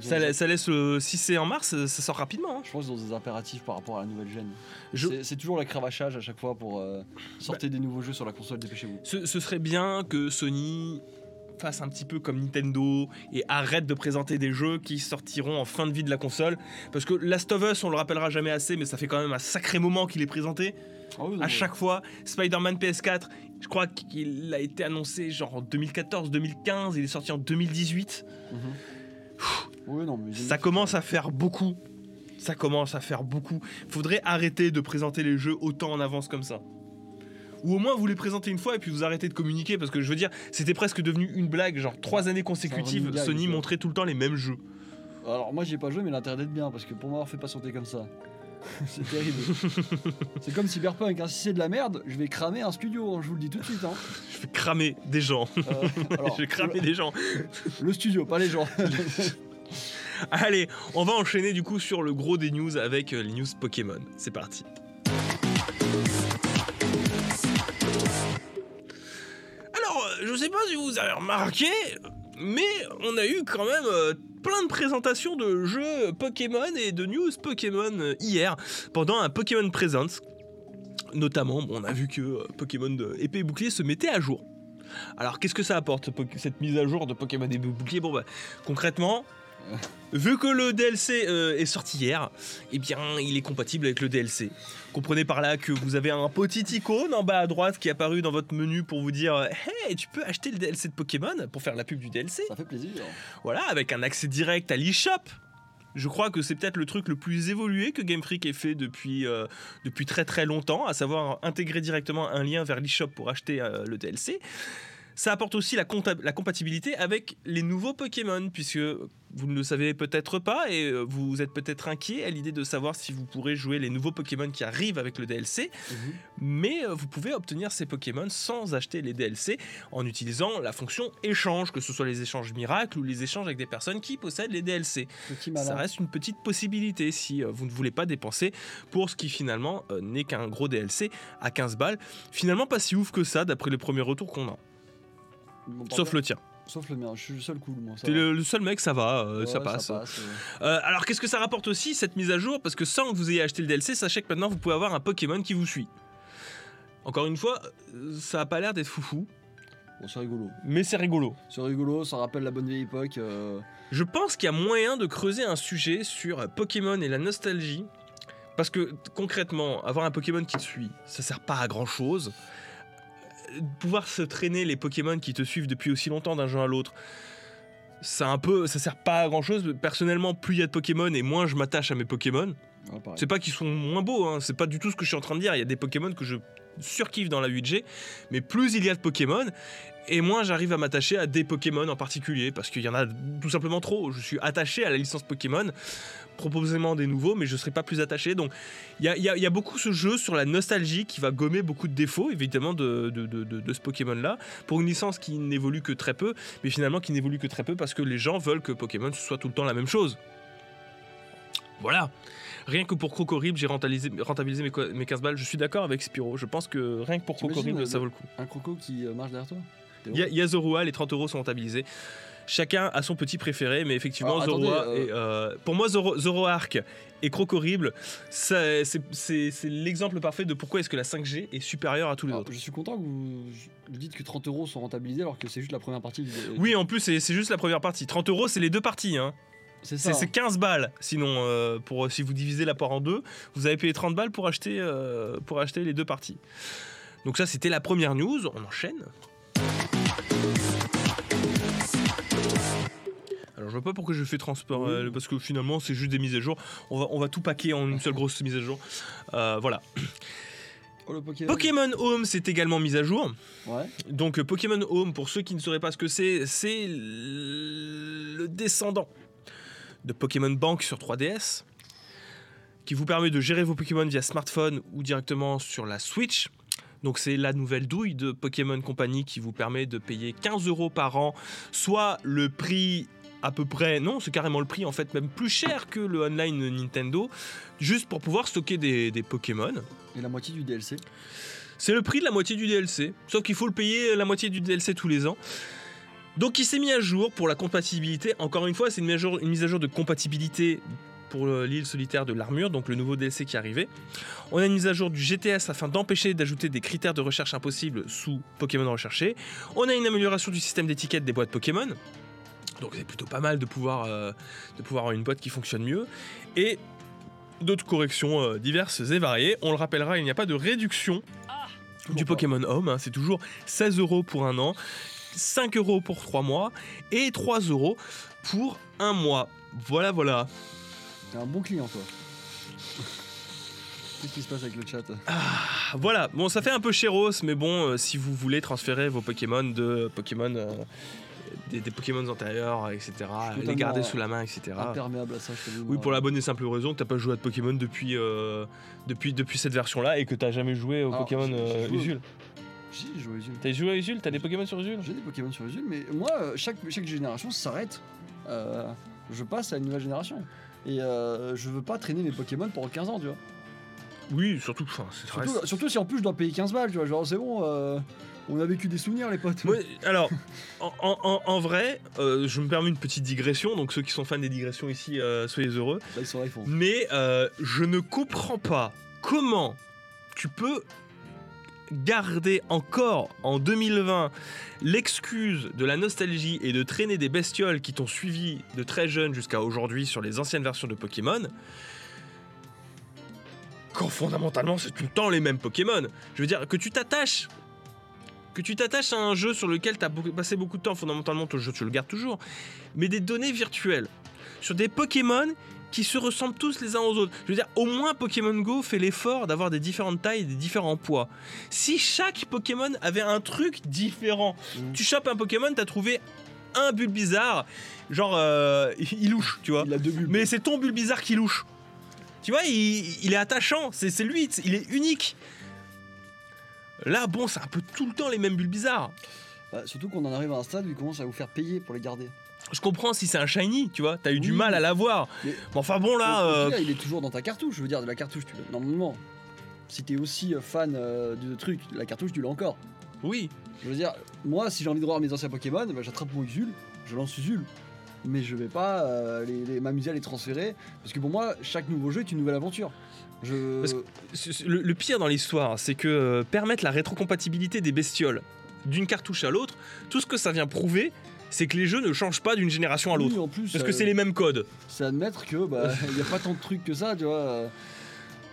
Ça, la, ça laisse le... Si c'est en mars, ça sort rapidement hein. Je pense qu'ils ont des impératifs par rapport à la nouvelle gen. Je... C'est, c'est toujours le cravachage à chaque fois pour euh, sortir bah, des nouveaux jeux sur la console, dépêchez-vous. Ce, ce serait bien que Sony fasse un petit peu comme Nintendo et arrête de présenter des jeux qui sortiront en fin de vie de la console. Parce que Last of Us, on le rappellera jamais assez, mais ça fait quand même un sacré moment qu'il est présenté. Oh oui, à chaque ouais. fois, Spider-Man P S quatre, je crois qu'il a été annoncé genre en deux mille quatorze deux mille quinze, il est sorti en deux mille dix-huit. Mm-hmm. Pfff. Oui, non, mais ça commence à faire beaucoup. Ça commence à faire beaucoup. Faudrait arrêter de présenter les jeux autant en avance comme ça. Ou au moins vous les présentez une fois et puis vous arrêtez de communiquer parce que je veux dire, c'était presque devenu une blague. Genre trois années consécutives, gars, Sony montrait tout le temps les mêmes jeux. Alors moi j'ai pas joué mais l'intérêt d'être bien parce que pour m'avoir fait patienter comme ça. C'est terrible. C'est comme Cyberpunk hein. Si c'est de la merde, je vais cramer un studio hein. Je vous le dis tout de suite hein. Je vais cramer des gens euh, alors, Je vais cramer le... des gens. Le studio, pas les gens. Allez, on va enchaîner du coup sur le gros des news avec les news Pokémon. C'est parti. Alors, je sais pas si vous avez remarqué, mais on a eu quand même euh, plein de présentations de jeux Pokémon et de news Pokémon euh, hier pendant un Pokémon Presents. Notamment, bon, on a vu que euh, Pokémon de épée et bouclier se mettait à jour. Alors, qu'est-ce que ça apporte cette mise à jour de Pokémon épée et bouclier? Bon, bah, concrètement, vu que le D L C euh, est sorti hier, eh bien, il est compatible avec le D L C. Comprenez par là que vous avez un petit icône en bas à droite qui est apparu dans votre menu pour vous dire « Hey, tu peux acheter le D L C de Pokémon » pour faire la pub du D L C. Ça fait plaisir. Voilà, avec un accès direct à l'eShop. Je crois que c'est peut-être le truc le plus évolué que Game Freak ait fait depuis, euh, depuis très très longtemps, à savoir intégrer directement un lien vers l'eShop pour acheter euh, le D L C. Ça apporte aussi la, compta- la compatibilité avec les nouveaux Pokémon, puisque vous ne le savez peut-être pas et vous êtes peut-être inquiet à l'idée de savoir si vous pourrez jouer les nouveaux Pokémon qui arrivent avec le D L C. Mmh. Mais vous pouvez obtenir ces Pokémon sans acheter les D L C en utilisant la fonction échange, que ce soit les échanges miracles ou les échanges avec des personnes qui possèdent les D L C. Ça reste une petite possibilité si vous ne voulez pas dépenser pour ce qui finalement n'est qu'un gros D L C à quinze balles. Finalement pas si ouf que ça d'après les premiers retours qu'on a. Bon, sauf le tien. Sauf le mien, je suis le seul cool moi. T'es le, le seul mec, ça va, euh, ouais, ça passe. Ça passe ouais. euh, alors qu'est-ce que ça rapporte aussi cette mise à jour ? Parce que sans que vous ayez acheté le D L C, sachez que maintenant vous pouvez avoir un Pokémon qui vous suit. Encore une fois, ça a pas l'air d'être foufou. Bon, c'est rigolo. Mais c'est rigolo. C'est rigolo, ça rappelle la bonne vieille époque. Euh... Je pense qu'il y a moyen de creuser un sujet sur Pokémon et la nostalgie. Parce que concrètement, avoir un Pokémon qui te suit, ça sert pas à grand chose. Pouvoir se traîner les Pokémon qui te suivent depuis aussi longtemps d'un jeu à l'autre, ça un peu, ça sert pas à grand chose. Personnellement, plus il y a de Pokémon et moins je m'attache à mes Pokémon. Ouais, c'est pas qu'ils sont moins beaux, hein, c'est pas du tout ce que je suis en train de dire. Il y a des Pokémon que je surkiffe dans la huit G, mais plus il y a de Pokémon et moins j'arrive à m'attacher à des Pokémon en particulier parce qu'il y en a tout simplement trop. Je suis attaché à la licence Pokémon, proposément des nouveaux, mais je serai pas plus attaché. Donc il y, y, y a beaucoup ce jeu sur la nostalgie qui va gommer beaucoup de défauts évidemment de, de, de, de, de ce Pokémon là pour une licence qui n'évolue que très peu, mais finalement qui n'évolue que très peu parce que les gens veulent que Pokémon soit tout le temps la même chose. Voilà. Rien que pour Croco Rib, j'ai rentabilisé, rentabilisé mes, co- mes quinze balles. Je suis d'accord avec Spiro. Je pense que rien que pour Croco Rib, ça vaut le coup. Un croco qui marche derrière toi. Il y, y a Zoroa, les trente euros sont rentabilisés. Chacun a son petit préféré, mais effectivement, ah, Zoroa. Attendez, euh... Est, euh, pour moi, Zoro, Zoroark et Croco Rib, c'est, c'est, c'est, c'est l'exemple parfait de pourquoi est-ce que la cinq G est supérieure à tous les ah, autres. Je suis content que vous, vous dites que trente euros sont rentabilisés alors que c'est juste la première partie. Du... Oui, en plus, c'est, c'est juste la première partie. trente euros, c'est les deux parties, hein. C'est, ça, c'est, hein. c'est quinze balles. Sinon, euh, pour, si vous divisez la part en deux, vous avez payé trente balles pour acheter, euh, pour acheter les deux parties. Donc ça, c'était la première news. On enchaîne. Alors, je vois pas pourquoi je fais transport, euh, parce que finalement, c'est juste des mises à jour. On va, on va tout paquer en une seule grosse mise à jour. Euh, voilà. Oh, le Pokémon. Pokémon Home s'est également mis à jour. Ouais. Donc, euh, Pokémon Home, pour ceux qui ne sauraient pas ce que c'est, c'est le descendant de Pokémon Bank sur trois D S, qui vous permet de gérer vos Pokémon via smartphone ou directement sur la Switch. Donc c'est la nouvelle douille de Pokémon Company qui vous permet de payer quinze euros par an, soit le prix à peu près, non c'est carrément le prix en fait, même plus cher que le online Nintendo, juste pour pouvoir stocker des, des Pokémon. Et la moitié du D L C. C'est le prix de la moitié du D L C, sauf qu'il faut le payer la moitié du D L C tous les ans. Donc il s'est mis à jour pour la compatibilité. Encore une fois, c'est une mise à jour, une mise à jour de compatibilité pour l'île solitaire de l'armure, donc le nouveau D L C qui est arrivé. On a une mise à jour du G T S afin d'empêcher d'ajouter des critères de recherche impossibles sous Pokémon recherché. On a une amélioration du système d'étiquette des boîtes Pokémon. Donc c'est plutôt pas mal de pouvoir, euh, de pouvoir avoir une boîte qui fonctionne mieux. Et d'autres corrections euh, diverses et variées. On le rappellera, il n'y a pas de réduction ah, du Pokémon Home. Hein, c'est toujours seize euros pour un an, cinq euros pour trois mois et trois euros pour un mois. Voilà, voilà. T'es un bon client, toi. Qu'est-ce qui se passe avec le chat ? Ah, voilà. Bon, ça fait un peu chéros, mais bon, euh, si vous voulez transférer vos Pokémon de Pokémon, euh, des, des Pokémon antérieurs, et cetera, les garder sous la main, et cetera. Imperméable à ça, je te dis. Oui, pour la bonne et simple raison que t'as pas joué à de Pokémon depuis, euh, depuis, depuis cette version-là et que t'as jamais joué aux Alors, Pokémon euh, Usul. J'ai joué à Usul. T'as joué à Usul ? T'as des Pokémon sur Usul ? J'ai des Pokémon sur Usul, mais moi, chaque, chaque génération s'arrête. Euh, je passe à une nouvelle génération. Et euh, je veux pas traîner mes Pokémon pendant quinze ans, tu vois. Oui, surtout que enfin, ça surtout, reste... surtout si en plus je dois payer quinze balles, tu vois. Genre, c'est bon, euh, on a vécu des souvenirs, les potes. Oui, alors, en, en, en vrai, euh, je me permets une petite digression. Donc, ceux qui sont fans des digressions ici, euh, soyez heureux. Là, ils sont là, ils font. Mais euh, je ne comprends pas comment tu peux garder encore en deux mille vingt l'excuse de la nostalgie et de traîner des bestioles qui t'ont suivi de très jeune jusqu'à aujourd'hui sur les anciennes versions de Pokémon, quand fondamentalement c'est tout le temps les mêmes Pokémon. Je veux dire, que tu t'attaches que tu t'attaches à un jeu sur lequel tu as passé beaucoup de temps, fondamentalement ton jeu tu le gardes toujours, mais des données virtuelles sur des Pokémon qui se ressemblent tous les uns aux autres. Je veux dire, au moins Pokémon Go fait l'effort d'avoir des différentes tailles et des différents poids. Si chaque Pokémon avait un truc différent, mmh. tu chopes un Pokémon, t'as trouvé un bulle bizarre, genre euh, il louche, tu vois. Il a deux bulles. Mais c'est ton bulle bizarre qui louche. Tu vois, il, il est attachant, c'est, c'est lui, il est unique. Là, bon, c'est un peu tout le temps les mêmes bulles bizarres. Bah, surtout qu'on en arrive à un stade où il commence à vous faire payer pour les garder. Je comprends si c'est un shiny, tu vois, t'as eu oui, du mal à l'avoir. Mais bon, enfin bon, là. Euh... Il est toujours dans ta cartouche, je veux dire, de la cartouche, tu l'as. Normalement, si t'es aussi fan euh, de trucs, la cartouche, tu l'as encore. Oui. Je veux dire, moi, si j'ai envie de voir mes anciens Pokémon, bah, j'attrape mon Usul, je lance Usul. Mais je vais pas euh, les, les, m'amuser à les transférer, parce que pour moi, chaque nouveau jeu est une nouvelle aventure. Je... Parce que le, le pire dans l'histoire, c'est que euh, permettre la rétrocompatibilité des bestioles d'une cartouche à l'autre, tout ce que ça vient prouver, c'est que les jeux ne changent pas d'une génération à l'autre. Oui, en plus, parce que euh, c'est les mêmes codes. C'est admettre que bah il y a pas tant de trucs que ça, tu vois.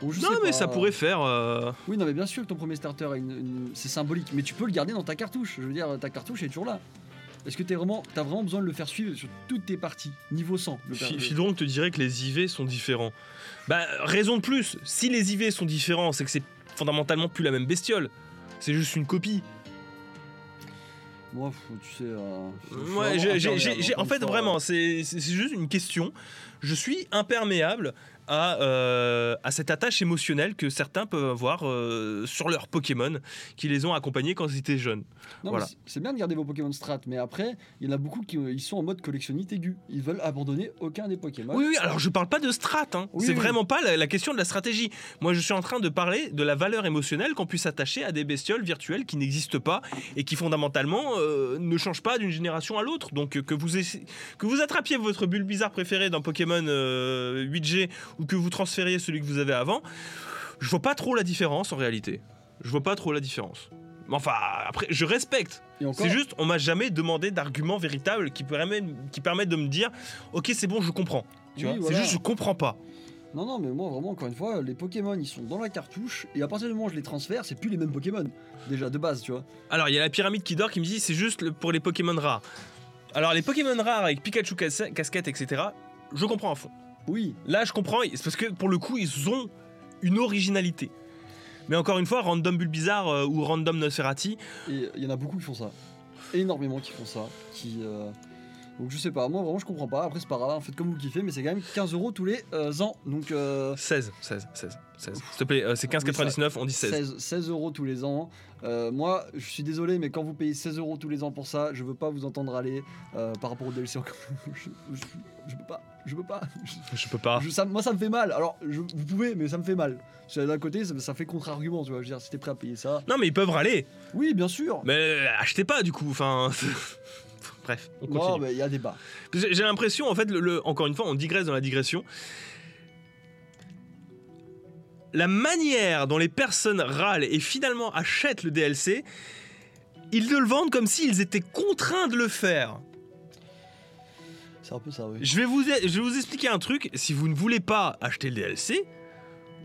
Bon, je non sais mais pas. Ça pourrait faire. Euh... Oui, non mais bien sûr que ton premier starter, a une, une... c'est symbolique, mais tu peux le garder dans ta cartouche. Je veux dire, ta cartouche est toujours là. Est-ce que t'es vraiment, t'as vraiment besoin de le faire suivre sur toutes tes parties, niveau cent le F- Fidron te dirait que les I V sont différents. Bah raison de plus. Si les I V sont différents, c'est que c'est fondamentalement plus la même bestiole. C'est juste une copie. Moi, tu sais. Euh, ouais, j'ai, j'ai, j'ai, j'ai, en fait, histoire. Vraiment, c'est, c'est juste une question. Je suis imperméable à, euh, à cette attache émotionnelle que certains peuvent avoir euh, sur leurs Pokémon qui les ont accompagnés quand ils étaient jeunes. Non, voilà. c'est, c'est bien de garder vos Pokémon strat, mais après, il y en a beaucoup qui ils sont en mode collectionniste aigu. Ils veulent abandonner aucun des Pokémon. Oui, oui, alors je parle pas de strat. Hein. Oui, c'est oui, vraiment oui. pas la, la question de la stratégie. Moi, je suis en train de parler de la valeur émotionnelle qu'on puisse attacher à des bestioles virtuelles qui n'existent pas et qui fondamentalement euh, ne changent pas d'une génération à l'autre. Donc, que vous, essa- que vous attrapiez votre bulle bizarre préférée d'un Pokémon euh, huit G ou que vous transfériez celui que vous avez avant, je vois pas trop la différence en réalité. Je vois pas trop la différence. Enfin, après, je respecte. C'est juste, on m'a jamais demandé d'arguments véritables qui permettent, qui permettent de me dire, ok, c'est bon, je comprends. Tu oui, vois voilà. C'est juste, je comprends pas. Non, non, mais moi, vraiment, encore une fois, les Pokémon, ils sont dans la cartouche, et à partir du moment où je les transfère, c'est plus les mêmes Pokémon, déjà, de base, tu vois. Alors, il y a la pyramide qui dort qui me dit, c'est juste pour les Pokémon rares. Alors, les Pokémon rares avec Pikachu, casquette, et cetera, je comprends à fond. Oui. Là, je comprends, c'est parce que pour le coup, ils ont une originalité. Mais encore une fois, Random Bulbizarre euh, ou Random Nosferati. Et il y en a beaucoup qui font ça. Énormément qui font ça. Qui, euh... Donc je sais pas, moi vraiment je comprends pas. Après, c'est pas grave, faites comme vous kiffez, mais c'est quand même quinze euros tous les euh, ans. Donc. Euh... seize, seize, seize, seize. S'il te plaît, euh, c'est quinze virgule quatre-vingt-dix-neuf, oui, on dit seize. seize euros tous les ans. Euh, moi, je suis désolé, mais quand vous payez seize euros tous les ans pour ça, je veux pas vous entendre aller euh, par rapport au D L C. je, je, je peux pas. Je peux pas. Je, je peux pas. Je, ça, moi, ça me fait mal. Alors, je, vous pouvez, mais ça me fait mal. D'un côté, ça, ça fait contre-argument, tu vois. Je veux dire, si t'es prêt à payer ça. Non, mais ils peuvent râler. Oui, bien sûr. Mais euh, achetez pas, du coup. Enfin. Bref, on continue. Non, mais il y a débat. J'ai l'impression, en fait, le, le, encore une fois, on digresse dans la digression. La manière dont les personnes râlent et finalement achètent le D L C, ils le vendent comme s'ils étaient contraints de le faire. C'est un peu ça, oui. Je vais, vous, je vais vous expliquer un truc. Si vous ne voulez pas acheter le D L C,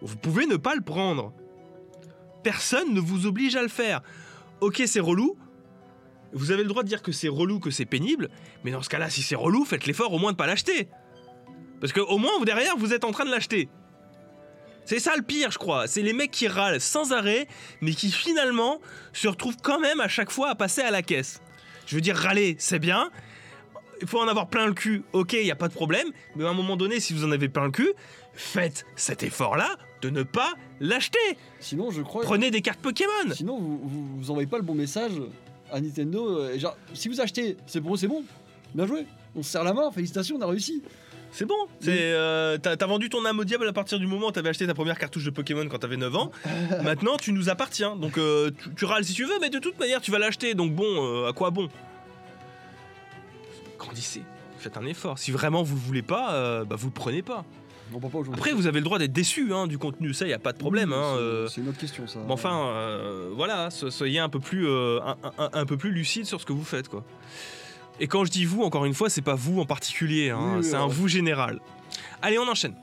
vous pouvez ne pas le prendre. Personne ne vous oblige à le faire. Ok, c'est relou. Vous avez le droit de dire que c'est relou, que c'est pénible. Mais dans ce cas-là, si c'est relou, faites l'effort au moins de ne pas l'acheter. Parce qu'au moins, derrière, vous êtes en train de l'acheter. C'est ça le pire, je crois. C'est les mecs qui râlent sans arrêt, mais qui finalement se retrouvent quand même à chaque fois à passer à la caisse. Je veux dire, râler, c'est bien. Il faut en avoir plein le cul, ok, il n'y a pas de problème, mais à un moment donné, si vous en avez plein le cul, faites cet effort-là de ne pas l'acheter. Sinon, je crois. Prenez que... des cartes Pokémon. Sinon, vous, vous, vous envoyez pas le bon message à Nintendo. Euh, genre, si vous achetez, c'est bon, c'est bon. Bien joué. On se serre la main, félicitations, on a réussi. C'est bon. C'est, euh, t'as, t'as vendu ton âme au diable à partir du moment où t'avais acheté ta première cartouche de Pokémon quand t'avais neuf ans. Maintenant, tu nous appartiens. Donc, euh, tu, tu râles si tu veux, mais de toute manière, tu vas l'acheter. Donc, bon, euh, à quoi bon ? Grandissez, faites un effort. Si vraiment vous le voulez pas, euh, bah vous le prenez pas. Non, pas aujourd'hui. Après, vous avez le droit d'être déçu hein, du contenu, ça y a pas de problème. Oui, hein, c'est, euh... c'est une autre question ça. Mais enfin, euh, voilà, so- soyez un peu plus, euh, un, un, un peu plus lucide sur ce que vous faites quoi. Et quand je dis vous, encore une fois, c'est pas vous en particulier, hein, oui, c'est oui, un ouais. vous général. Allez, on enchaîne.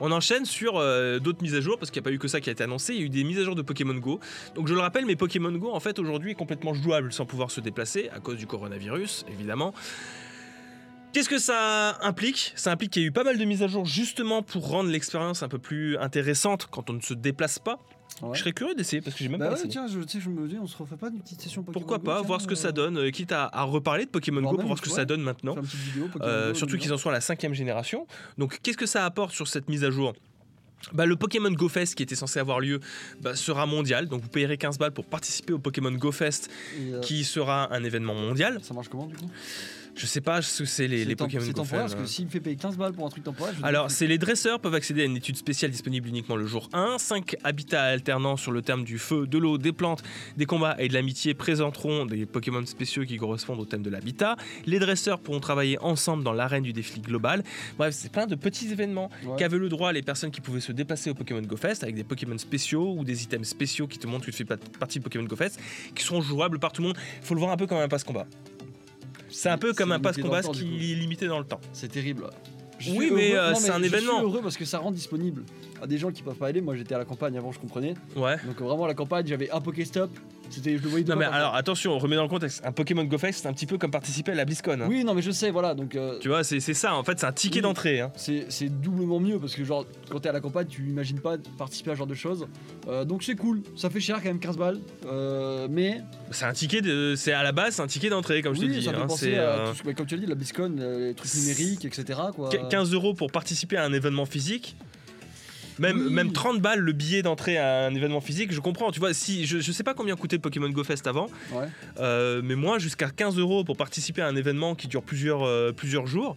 On enchaîne sur euh, d'autres mises à jour, parce qu'il n'y a pas eu que ça qui a été annoncé. Il y a eu des mises à jour de Pokémon Go. Donc je le rappelle, mais Pokémon Go en fait aujourd'hui est complètement jouable sans pouvoir se déplacer à cause du coronavirus, évidemment. Qu'est-ce que ça implique ? Ça implique qu'il y a eu pas mal de mises à jour justement pour rendre l'expérience un peu plus intéressante quand on ne se déplace pas. Ouais. Je serais curieux d'essayer parce que j'ai même bah pas ouais, essayé. Tiens, je, tiens, je me dis, on se refait pas une petite session Pokémon Pourquoi Go, pas, tiens, voir ce que euh... ça donne, quitte à, à reparler de Pokémon Go, même, pour voir ce que ouais. ça donne maintenant. Vidéo, euh, surtout vidéo. qu'ils en sont à la cinquième génération. Donc qu'est-ce que ça apporte sur cette mise à jour ? Bah, le Pokémon Go Fest qui était censé avoir lieu bah, sera mondial, donc vous payerez quinze balles pour participer au Pokémon Go Fest euh... qui sera un événement mondial. Ça marche comment du coup ? Je sais pas ce que c'est les, c'est les Pokémon temp- Go Fest. Parce que s'il me fait payer quinze balles pour un truc temporaire... Je Alors, c'est les dresseurs peuvent accéder à une étude spéciale disponible uniquement le jour un. cinq habitats alternants sur le terme du feu, de l'eau, des plantes, des combats et de l'amitié présenteront des Pokémon spéciaux qui correspondent au thème de l'habitat. Les dresseurs pourront travailler ensemble dans l'arène du défilé global. Bref, c'est plein de petits événements ouais. qu'avaient le droit les personnes qui pouvaient se déplacer au Pokémon Go Fest avec des Pokémon spéciaux ou des items spéciaux qui te montrent que tu fais partie de Pokémon Go Fest qui seront jouables par tout le monde. Faut le voir un peu comme un pass combat. C'est un peu c'est comme un passe-combat qui est limité dans le temps. C'est terrible. Je oui, mais, euh, non, mais c'est un je événement. Je suis heureux parce que ça rend disponible à des gens qui peuvent pas aller. Moi, j'étais à la campagne avant, je comprenais. Ouais. Donc vraiment, à la campagne, j'avais un Pokéstop. C'était, je le voyais non, mais alors temps. Attention, on remet dans le contexte. Un Pokémon Go Fest, c'est un petit peu comme participer à la BlizzCon. Hein. Oui, non, mais je sais, voilà. Donc, euh, tu vois, c'est, c'est ça, en fait, c'est un ticket oui, d'entrée. Hein. C'est, c'est doublement mieux parce que, genre, quand t'es à la campagne, tu imagines pas participer à ce genre de choses. Euh, donc, c'est cool. Ça fait cher quand même, quinze balles. Euh, mais. C'est un ticket, de, c'est à la base, c'est un ticket d'entrée, comme oui, je te dis. Ça fait hein, penser c'est, à, tout, comme tu l'as dit, la BlizzCon, les trucs numériques, et cetera. Quoi. quinze euros pour participer à un événement physique. Même, oui. même trente balles le billet d'entrée à un événement physique, je comprends. Tu vois, si, je, je sais pas combien coûtait le Pokémon Go Fest avant, ouais. euh, mais moi, jusqu'à quinze euros pour participer à un événement qui dure plusieurs, euh, plusieurs jours,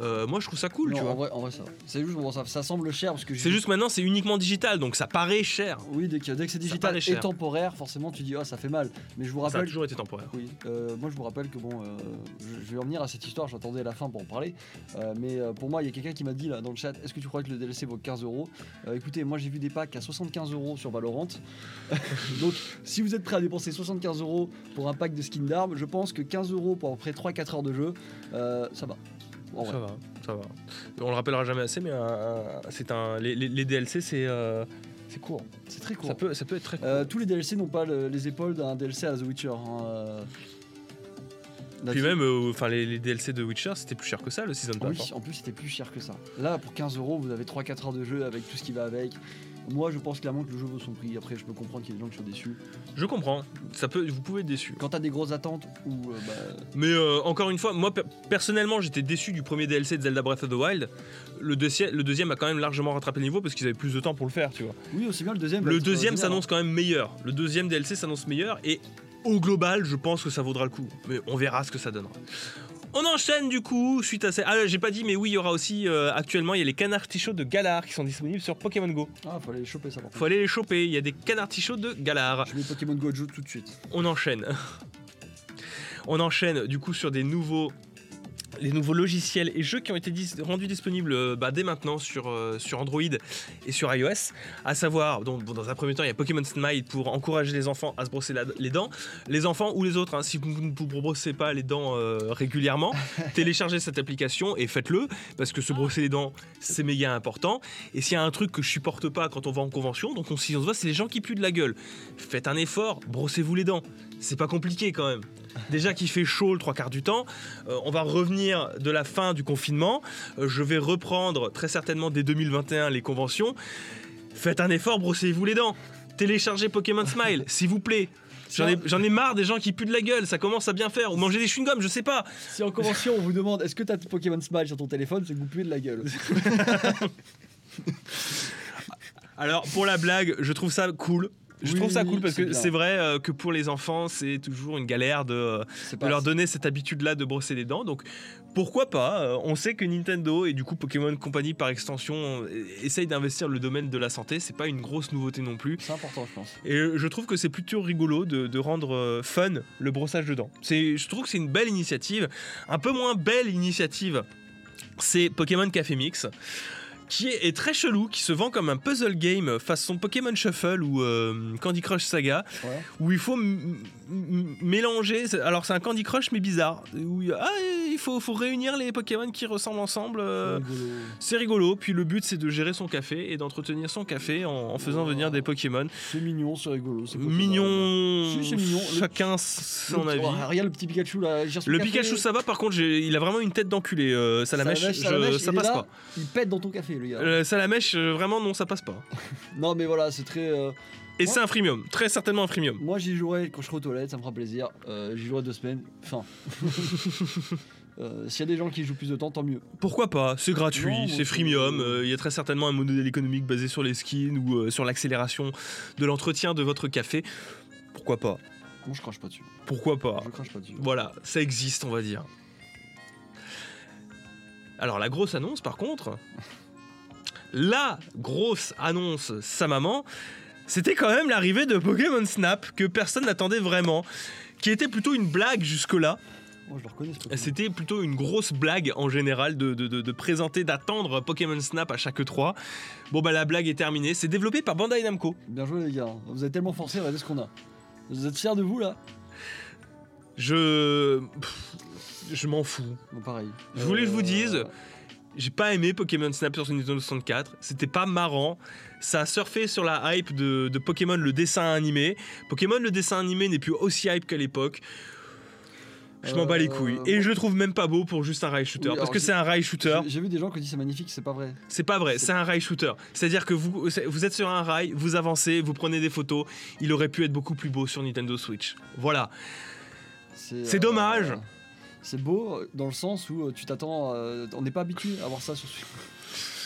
euh, moi je trouve ça cool. Non, tu vois. En vrai, en vrai ça, c'est juste, bon, ça, ça semble cher. Parce que c'est juste maintenant, c'est uniquement digital, donc ça paraît cher. Oui, dès que, dès que c'est digital et cher. temporaire, forcément tu dis, oh ça fait mal. Mais je vous rappelle. Ça a toujours été temporaire. Oui, euh, moi je vous rappelle que bon, euh, je, je vais en venir à cette histoire, j'attendais la fin pour en parler. Euh, mais euh, pour moi, il y a quelqu'un qui m'a dit là dans le chat, est-ce que tu crois que le D L C vaut quinze euros ? Euh, écoutez, moi j'ai vu des packs à soixante-quinze euros sur Valorant. Donc si vous êtes prêt à dépenser soixante-quinze euros pour un pack de skins d'armes, je pense que quinze euros pour à peu près trois à quatre heures de jeu, euh, ça va. Oh ouais. Ça va, ça va. On le rappellera jamais assez, mais euh, c'est un, les, les, les D L C, c'est, euh, c'est court. C'est très court. Ça peut, ça peut être très court. Euh, tous les D L C n'ont pas le, les épaules d'un D L C à The Witcher. Hein, euh... Puis même, enfin euh, les, les D L C de Witcher, c'était plus cher que ça, le Season Pass. Oui, en plus, c'était plus cher que ça. Là, pour quinze euros, vous avez trois à quatre heures de jeu avec tout ce qui va avec. Moi, je pense clairement que le jeu vaut son prix. Après, je peux comprendre qu'il y a des gens qui sont déçus. Je comprends. Ça peut, vous pouvez être déçu. Quand t'as des grosses attentes ou... Euh, bah... Mais euh, encore une fois, moi, per- personnellement, j'étais déçu du premier D L C de Zelda Breath of the Wild. Le, deuxi- le deuxième a quand même largement rattrapé le niveau parce qu'ils avaient plus de temps pour le faire, tu vois. Oui, aussi bien le deuxième. Le deuxième s'annonce quand même meilleur. Le deuxième D L C s'annonce meilleur et au global, je pense que ça vaudra le coup. Mais on verra ce que ça donnera. On enchaîne du coup suite à ça. Ah, j'ai pas dit, mais oui, il y aura aussi euh, actuellement il y a les canards-tichauds de Galar qui sont disponibles sur Pokémon Go. Ah, faut aller les choper, ça. Faut aller les choper. Il y a des canards-tichauds de Galar. Je mets Pokémon Go Joe tout de suite. On enchaîne. On enchaîne du coup sur des nouveaux, les nouveaux logiciels et jeux qui ont été dis- rendus disponibles euh, bah, dès maintenant sur euh, sur Android et sur iOS. À savoir, donc, dans un premier temps, il y a Pokémon Smile pour encourager les enfants à se brosser la, les dents. Les enfants ou les autres, hein, si vous ne vous brossez pas les dents euh, régulièrement, téléchargez cette application et faites-le parce que se brosser les dents, c'est méga important. Et s'il y a un truc que je supporte pas quand on va en convention, donc on, si on se voit, c'est les gens qui puent de la gueule. Faites un effort, brossez-vous les dents. C'est pas compliqué quand même. Déjà qu'il fait chaud le trois quarts du temps, euh, on va revenir de la fin du confinement, euh, je vais reprendre très certainement dès deux mille vingt et un les conventions. Faites un effort, brossez-vous les dents, téléchargez Pokémon Smile, s'il vous plaît. J'en ai, j'en ai marre des gens qui puent de la gueule, ça commence à bien faire. Ou manger des chewing-gums, je sais pas. Si en convention on vous demande est-ce que t'as Pokémon Smile sur ton téléphone, c'est que vous puez de la gueule. Alors pour la blague, je trouve ça cool. Je oui, trouve ça cool parce c'est que bien. C'est vrai euh, que pour les enfants, c'est toujours une galère de, euh, de leur donner cette habitude-là de brosser les dents. Donc pourquoi pas euh, on sait que Nintendo et du coup Pokémon Company par extension essayent d'investir le domaine de la santé. C'est pas une grosse nouveauté non plus. C'est important, je pense. Et je trouve que c'est plutôt rigolo de, de rendre euh, fun le brossage de dents. C'est, je trouve que c'est une belle initiative. Un peu moins belle initiative, c'est Pokémon Café Mix. qui est, est très chelou, qui se vend comme un puzzle game façon Pokémon Shuffle ou euh, Candy Crush Saga, ouais. Où il faut m- m- mélanger, alors c'est un Candy Crush mais bizarre, où il, ah, il faut, faut réunir les Pokémon qui ressemblent ensemble, euh, c'est, rigolo. c'est rigolo, puis le but c'est de gérer son café et d'entretenir son café en, en faisant ouais. venir des Pokémon. C'est mignon, c'est rigolo, c'est mignon, c'est, c'est mignon. Chacun le, son le, avis. Oh, regarde le petit Pikachu là, il gère son le café. Pikachu ça va, par contre j'ai, il a vraiment une tête d'enculé, euh, ça la mèche, ça passe là, pas. Il pète dans ton café le gars. Euh, ça la mèche, vraiment non, ça passe pas. Non mais voilà, c'est très... Euh... Et moi, c'est un freemium, très certainement un freemium. Moi j'y jouerai quand je serai aux toilettes, ça me fera plaisir. Euh, j'y jouerai deux semaines, enfin... Euh, s'il y a des gens qui jouent plus de temps, tant mieux. Pourquoi pas ? C'est gratuit, non, c'est freemium. Il euh, y a très certainement un modèle économique basé sur les skins ou euh, sur l'accélération de l'entretien de votre café. Pourquoi pas ? Bon, je crache pas dessus. Pourquoi pas ? Je crache pas dessus. Voilà, ça existe, on va dire. Alors la grosse annonce, par contre, la grosse annonce, sa maman, c'était quand même l'arrivée de Pokémon Snap que personne n'attendait vraiment, qui était plutôt une blague jusque-là. Oh, je le reconnais, ce c'était plutôt une grosse blague en général de, de, de, de présenter, d'attendre Pokémon Snap à chaque E trois. Bon bah la blague est terminée, c'est développé par Bandai Namco. Bien joué les gars, vous avez tellement forcé, regardez ce qu'on a. Vous êtes fiers de vous là ? Je... Pff, je m'en fous. Bon, pareil. Je voulais euh... que je vous dise, j'ai pas aimé Pokémon Snap sur Nintendo soixante-quatre, c'était pas marrant. Ça a surfé sur la hype de, de Pokémon le dessin animé. Pokémon le dessin animé n'est plus aussi hype qu'à l'époque. Je m'en bats les couilles. Et je le trouve même pas beau pour juste un rail shooter. Oui, parce que c'est un rail shooter. J'ai, j'ai vu des gens qui disent c'est magnifique, c'est pas vrai. C'est pas vrai, c'est, c'est un rail shooter. C'est-à-dire que vous, vous êtes sur un rail, vous avancez, vous prenez des photos. Il aurait pu être beaucoup plus beau sur Nintendo Switch. Voilà. C'est, c'est euh, dommage. Euh, c'est beau dans le sens où tu t'attends. Euh, on n'est pas habitué à voir ça sur Switch.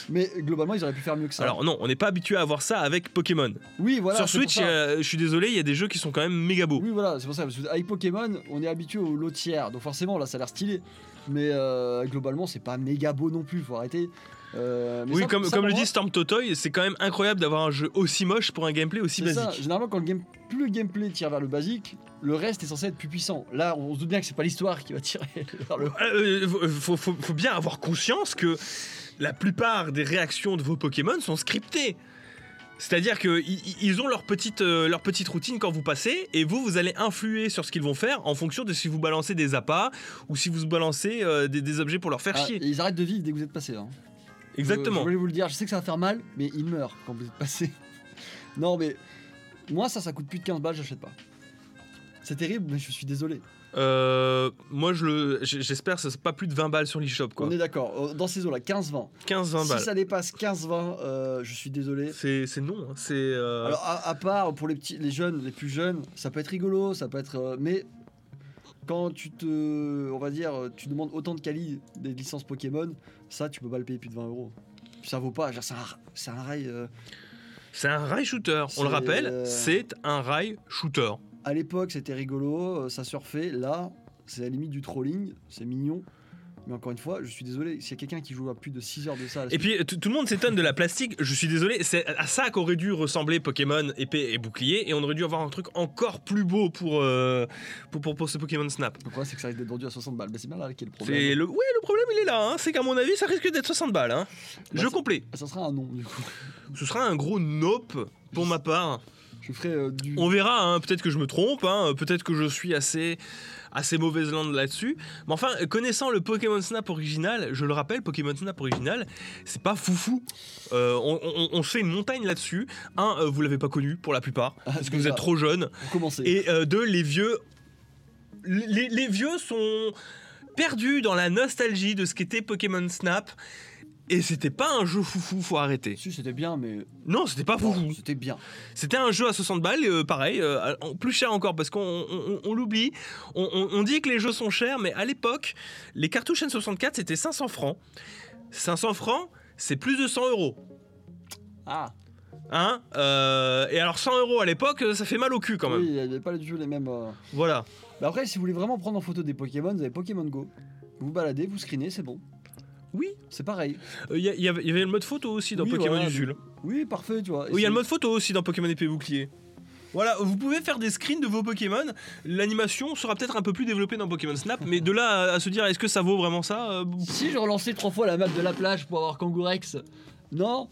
Mais globalement, ils auraient pu faire mieux que ça. Alors non, on n'est pas habitué à avoir ça avec Pokémon. Oui, voilà. Sur Switch, euh, je suis désolé, il y a des jeux qui sont quand même méga beaux. Oui, voilà, c'est pour ça. Parce que avec Pokémon, on est habitué au lot tiers, donc forcément, là, ça a l'air stylé. Mais euh, globalement, c'est pas méga beau non plus. Faut arrêter. Euh, mais oui, ça, comme, ça, comme le moi, dit Storm Totoy, c'est quand même incroyable d'avoir un jeu aussi moche pour un gameplay aussi basique. Ça. Généralement, quand le, game, plus le gameplay tire vers le basique, le reste est censé être plus puissant. Là, on se doute bien que c'est pas l'histoire qui va tirer vers le. Euh, euh, faut, faut, faut bien avoir conscience que. La plupart des réactions de vos Pokémon sont scriptées. C'est-à-dire qu'ils ont leur petite, euh, leur petite routine quand vous passez, et vous, vous allez influer sur ce qu'ils vont faire en fonction de si vous balancez des appâts ou si vous balancez euh, des, des objets pour leur faire ah, chier. Ils arrêtent de vivre dès que vous êtes passé. Hein. Exactement. Je, je voulais vous le dire, je sais que ça va faire mal, mais ils meurent quand vous êtes passé. Non, mais moi, ça, ça coûte plus de quinze balles, j'achète pas. C'est terrible, mais je suis désolé. Euh, moi je le, j'espère que ce n'est pas plus de vingt balles sur l'eShop quoi. On est d'accord, dans ces eaux là, quinze vingt quinze vingt balles. Si ça dépasse quinze vingt, euh, je suis désolé. C'est, c'est non c'est euh... Alors à, à part pour les, petits, les jeunes, les plus jeunes, ça peut être rigolo, ça peut être euh, mais quand tu te, on va dire, tu demandes autant de quali des licences Pokémon, ça tu peux pas le payer plus de vingt euros. Ça vaut pas, genre, c'est, un, c'est un rail euh... C'est un rail shooter, c'est, on le rappelle, euh... c'est un rail shooter. À l'époque, c'était rigolo, ça surfait. Là, c'est à la limite du trolling, c'est mignon. Mais encore une fois, je suis désolé, s'il y a quelqu'un qui joue à plus de six heures de ça... Et puis, tout le monde s'étonne de la plastique, je suis désolé, c'est à ça qu'aurait dû ressembler Pokémon épée et bouclier, et on aurait dû avoir un truc encore plus beau pour, euh, pour, pour, pour ce Pokémon Snap. Pourquoi ? C'est que ça risque d'être vendu à soixante balles. Bah, c'est bien là qui est le problème. C'est le... Oui, le problème, il est là, hein. C'est qu'à mon avis, ça risque d'être soixante balles. Hein. Bah, Jeu ça, complet. Ça sera un non, du coup. Ce sera un gros nope, pour je... ma part. Je ferai, euh, du... On verra, hein, peut-être que je me trompe, hein, peut-être que je suis assez, assez mauvaise langue là-dessus. Mais enfin, connaissant le Pokémon Snap original, je le rappelle, Pokémon Snap original, c'est pas foufou. Euh, on, on, on fait une montagne là-dessus. Un, euh, vous l'avez pas connu pour la plupart, ah, parce que vous êtes trop jeune. Et euh, deux, les vieux... Les, les vieux sont perdus dans la nostalgie de ce qu'était Pokémon Snap. Et c'était pas un jeu foufou, faut arrêter. Si, c'était bien, mais... Non, c'était pas foufou. Oh, c'était bien. C'était un jeu à soixante balles, euh, pareil, euh, plus cher encore, parce qu'on on, on, on l'oublie. On, on, on dit que les jeux sont chers, mais à l'époque, les cartouches N soixante-quatre, c'était cinq cents francs. cinq cents francs, c'est plus de cent euros. Ah. Hein euh, Et alors, cent euros à l'époque, ça fait mal au cul, quand même. Oui, il n'y avait pas du tout les mêmes... Euh... Voilà. Bah après, si vous voulez vraiment prendre en photo des Pokémon, vous avez Pokémon Go. Vous vous baladez, vous screenez, c'est bon. Oui, c'est pareil. Il euh, y, y, y avait le mode photo aussi dans oui, Pokémon voilà, Usul. Oui, parfait, tu vois. Il oui, y a le mode photo aussi dans Pokémon épée et bouclier. Voilà, vous pouvez faire des screens de vos Pokémon. L'animation sera peut-être un peu plus développée dans Pokémon Snap, mais de là à, à se dire est-ce que ça vaut vraiment ça euh... Si je relançais trois fois la map de la plage pour avoir Kangourex, Non.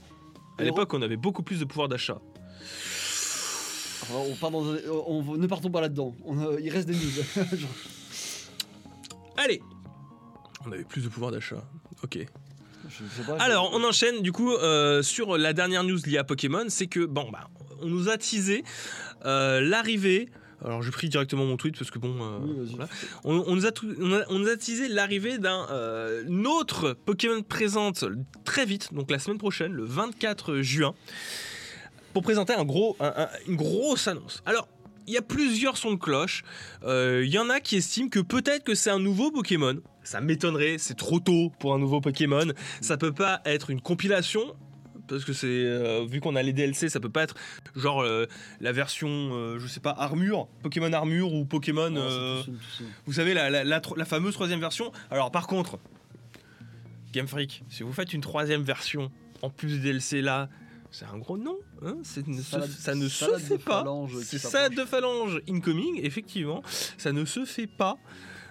À l'époque, on avait beaucoup plus de pouvoir d'achat. Alors, on part dans un... on... Ne partons pas là-dedans. On a... Il reste des news. Genre... Allez. On avait plus de pouvoir d'achat. Ok. Je sais pas, je... Alors, on enchaîne du coup euh, sur la dernière news liée à Pokémon. C'est que, bon, bah, on nous a teasé euh, l'arrivée. Alors, je pris directement mon tweet parce que bon, euh, oui, voilà. on, on, nous a tout, on, a, on nous a teasé l'arrivée d'un euh, autre Pokémon Presents très vite, donc la semaine prochaine, le vingt-quatre juin, pour présenter un gros, un, un, une grosse annonce. Alors, il y a plusieurs sons de cloche. Il euh, y en a qui estiment que peut-être que c'est un nouveau Pokémon. Ça m'étonnerait, c'est trop tôt pour un nouveau Pokémon. Ça peut pas être une compilation. Parce que c'est euh, vu qu'on a les D L C, ça peut pas être genre euh, la version, euh, je sais pas, armure, Pokémon armure ou Pokémon. Oh, euh, tout ça, tout ça. Vous savez la, la, la, la fameuse troisième version. Alors par contre, Game Freak, si vous faites une troisième version en plus des D L C là, c'est un gros nom, hein, c'est, ça, se, ça ne se fait pas. C'est ça de phalange incoming, effectivement, ça ne se fait pas.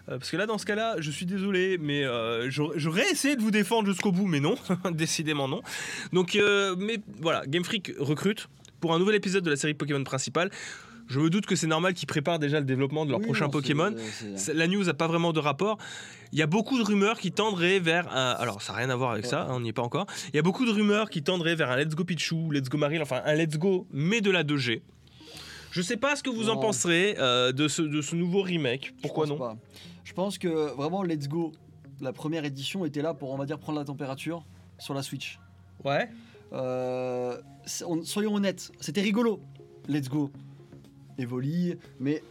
Parce que là, dans ce cas-là, je suis désolé, mais euh, j'aurais essayé de vous défendre jusqu'au bout, mais non, décidément non. Donc, euh, mais voilà, Game Freak recrute pour un nouvel épisode de la série Pokémon principale. Je me doute que c'est normal qu'ils préparent déjà le développement de leur oui, prochain non, Pokémon. C'est, c'est... La news n'a pas vraiment de rapport. Il y a beaucoup de rumeurs qui tendraient vers... Un... Alors, ça n'a rien à voir avec ouais. ça, on n'y est pas encore. Il y a beaucoup de rumeurs qui tendraient vers un Let's Go Pichu, Let's Go Maril, enfin un Let's Go, mais de la deux G. Je sais pas ce que vous non. en penserez euh, de, ce, de ce nouveau remake. Pourquoi non pas. Je pense que vraiment Let's Go, la première édition était là pour, on va dire, prendre la température sur la Switch. Ouais. Euh, on, soyons honnêtes, c'était rigolo. Let's Go, Evoli, mais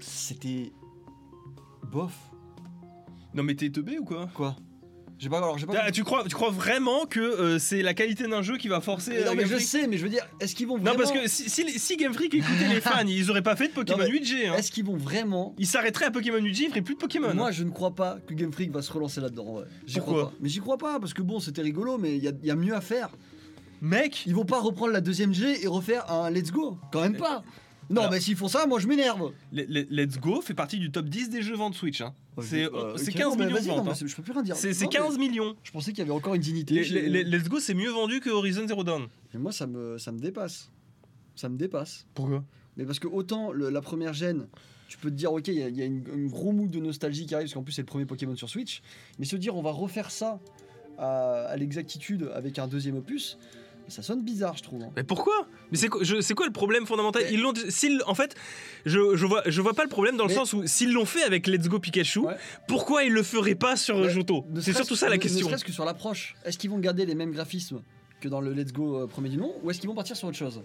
c'était bof. Non mais t'es teubé ou quoi? Quoi? J'ai pas, alors, j'ai pas... Ah, tu crois, tu crois vraiment que euh, c'est la qualité d'un jeu qui va forcer mais Non mais Game je Freak sais, mais je veux dire, est-ce qu'ils vont vraiment... Non parce que si, si, si Game Freak écoutait les fans, ils auraient pas fait de Pokémon non, huit G. Hein. Est-ce qu'ils vont vraiment... Ils s'arrêteraient à Pokémon huit G, ils feraient plus de Pokémon. Moi hein. je ne crois pas que Game Freak va se relancer là-dedans. Ouais. J'y Pourquoi crois pas. Mais j'y crois pas, parce que bon, c'était rigolo, mais il y, y a mieux à faire. Mec, ils vont pas reprendre la deuxième G et refaire un Let's Go, quand même pas. Non, alors, mais s'ils font ça, moi je m'énerve. Let's Go fait partie du top dix des jeux ventes Switch. Hein. Okay. C'est, euh, c'est quinze okay, millions de ventes. Hein. Je peux plus rien dire. C'est, c'est non, quinze millions. Je pensais qu'il y avait encore une dignité. Les, les, les, Let's Go, c'est mieux vendu que Horizon Zero Dawn. Mais moi, ça me, ça me dépasse. Ça me dépasse. Pourquoi? Mais parce que autant le, la première gêne, tu peux te dire, ok, il y a, y a une, une gros mood de nostalgie qui arrive, parce qu'en plus, c'est le premier Pokémon sur Switch. Mais se dire, on va refaire ça à, à l'exactitude avec un deuxième opus. Ça sonne bizarre, je trouve. Mais pourquoi ? Mais c'est quoi, je, c'est quoi le problème fondamental ? Ils l'ont, s'ils, en fait, je, je vois, je vois pas le problème dans le mais sens où s'ils l'ont fait avec Let's Go Pikachu, ouais. pourquoi ils le feraient pas sur ouais. Johto ? C'est surtout ça la ne, question. Ne serait-ce que sur l'approche. Est-ce qu'ils vont garder les mêmes graphismes que dans le Let's Go euh, premier du nom, ou est-ce qu'ils vont partir sur autre chose ?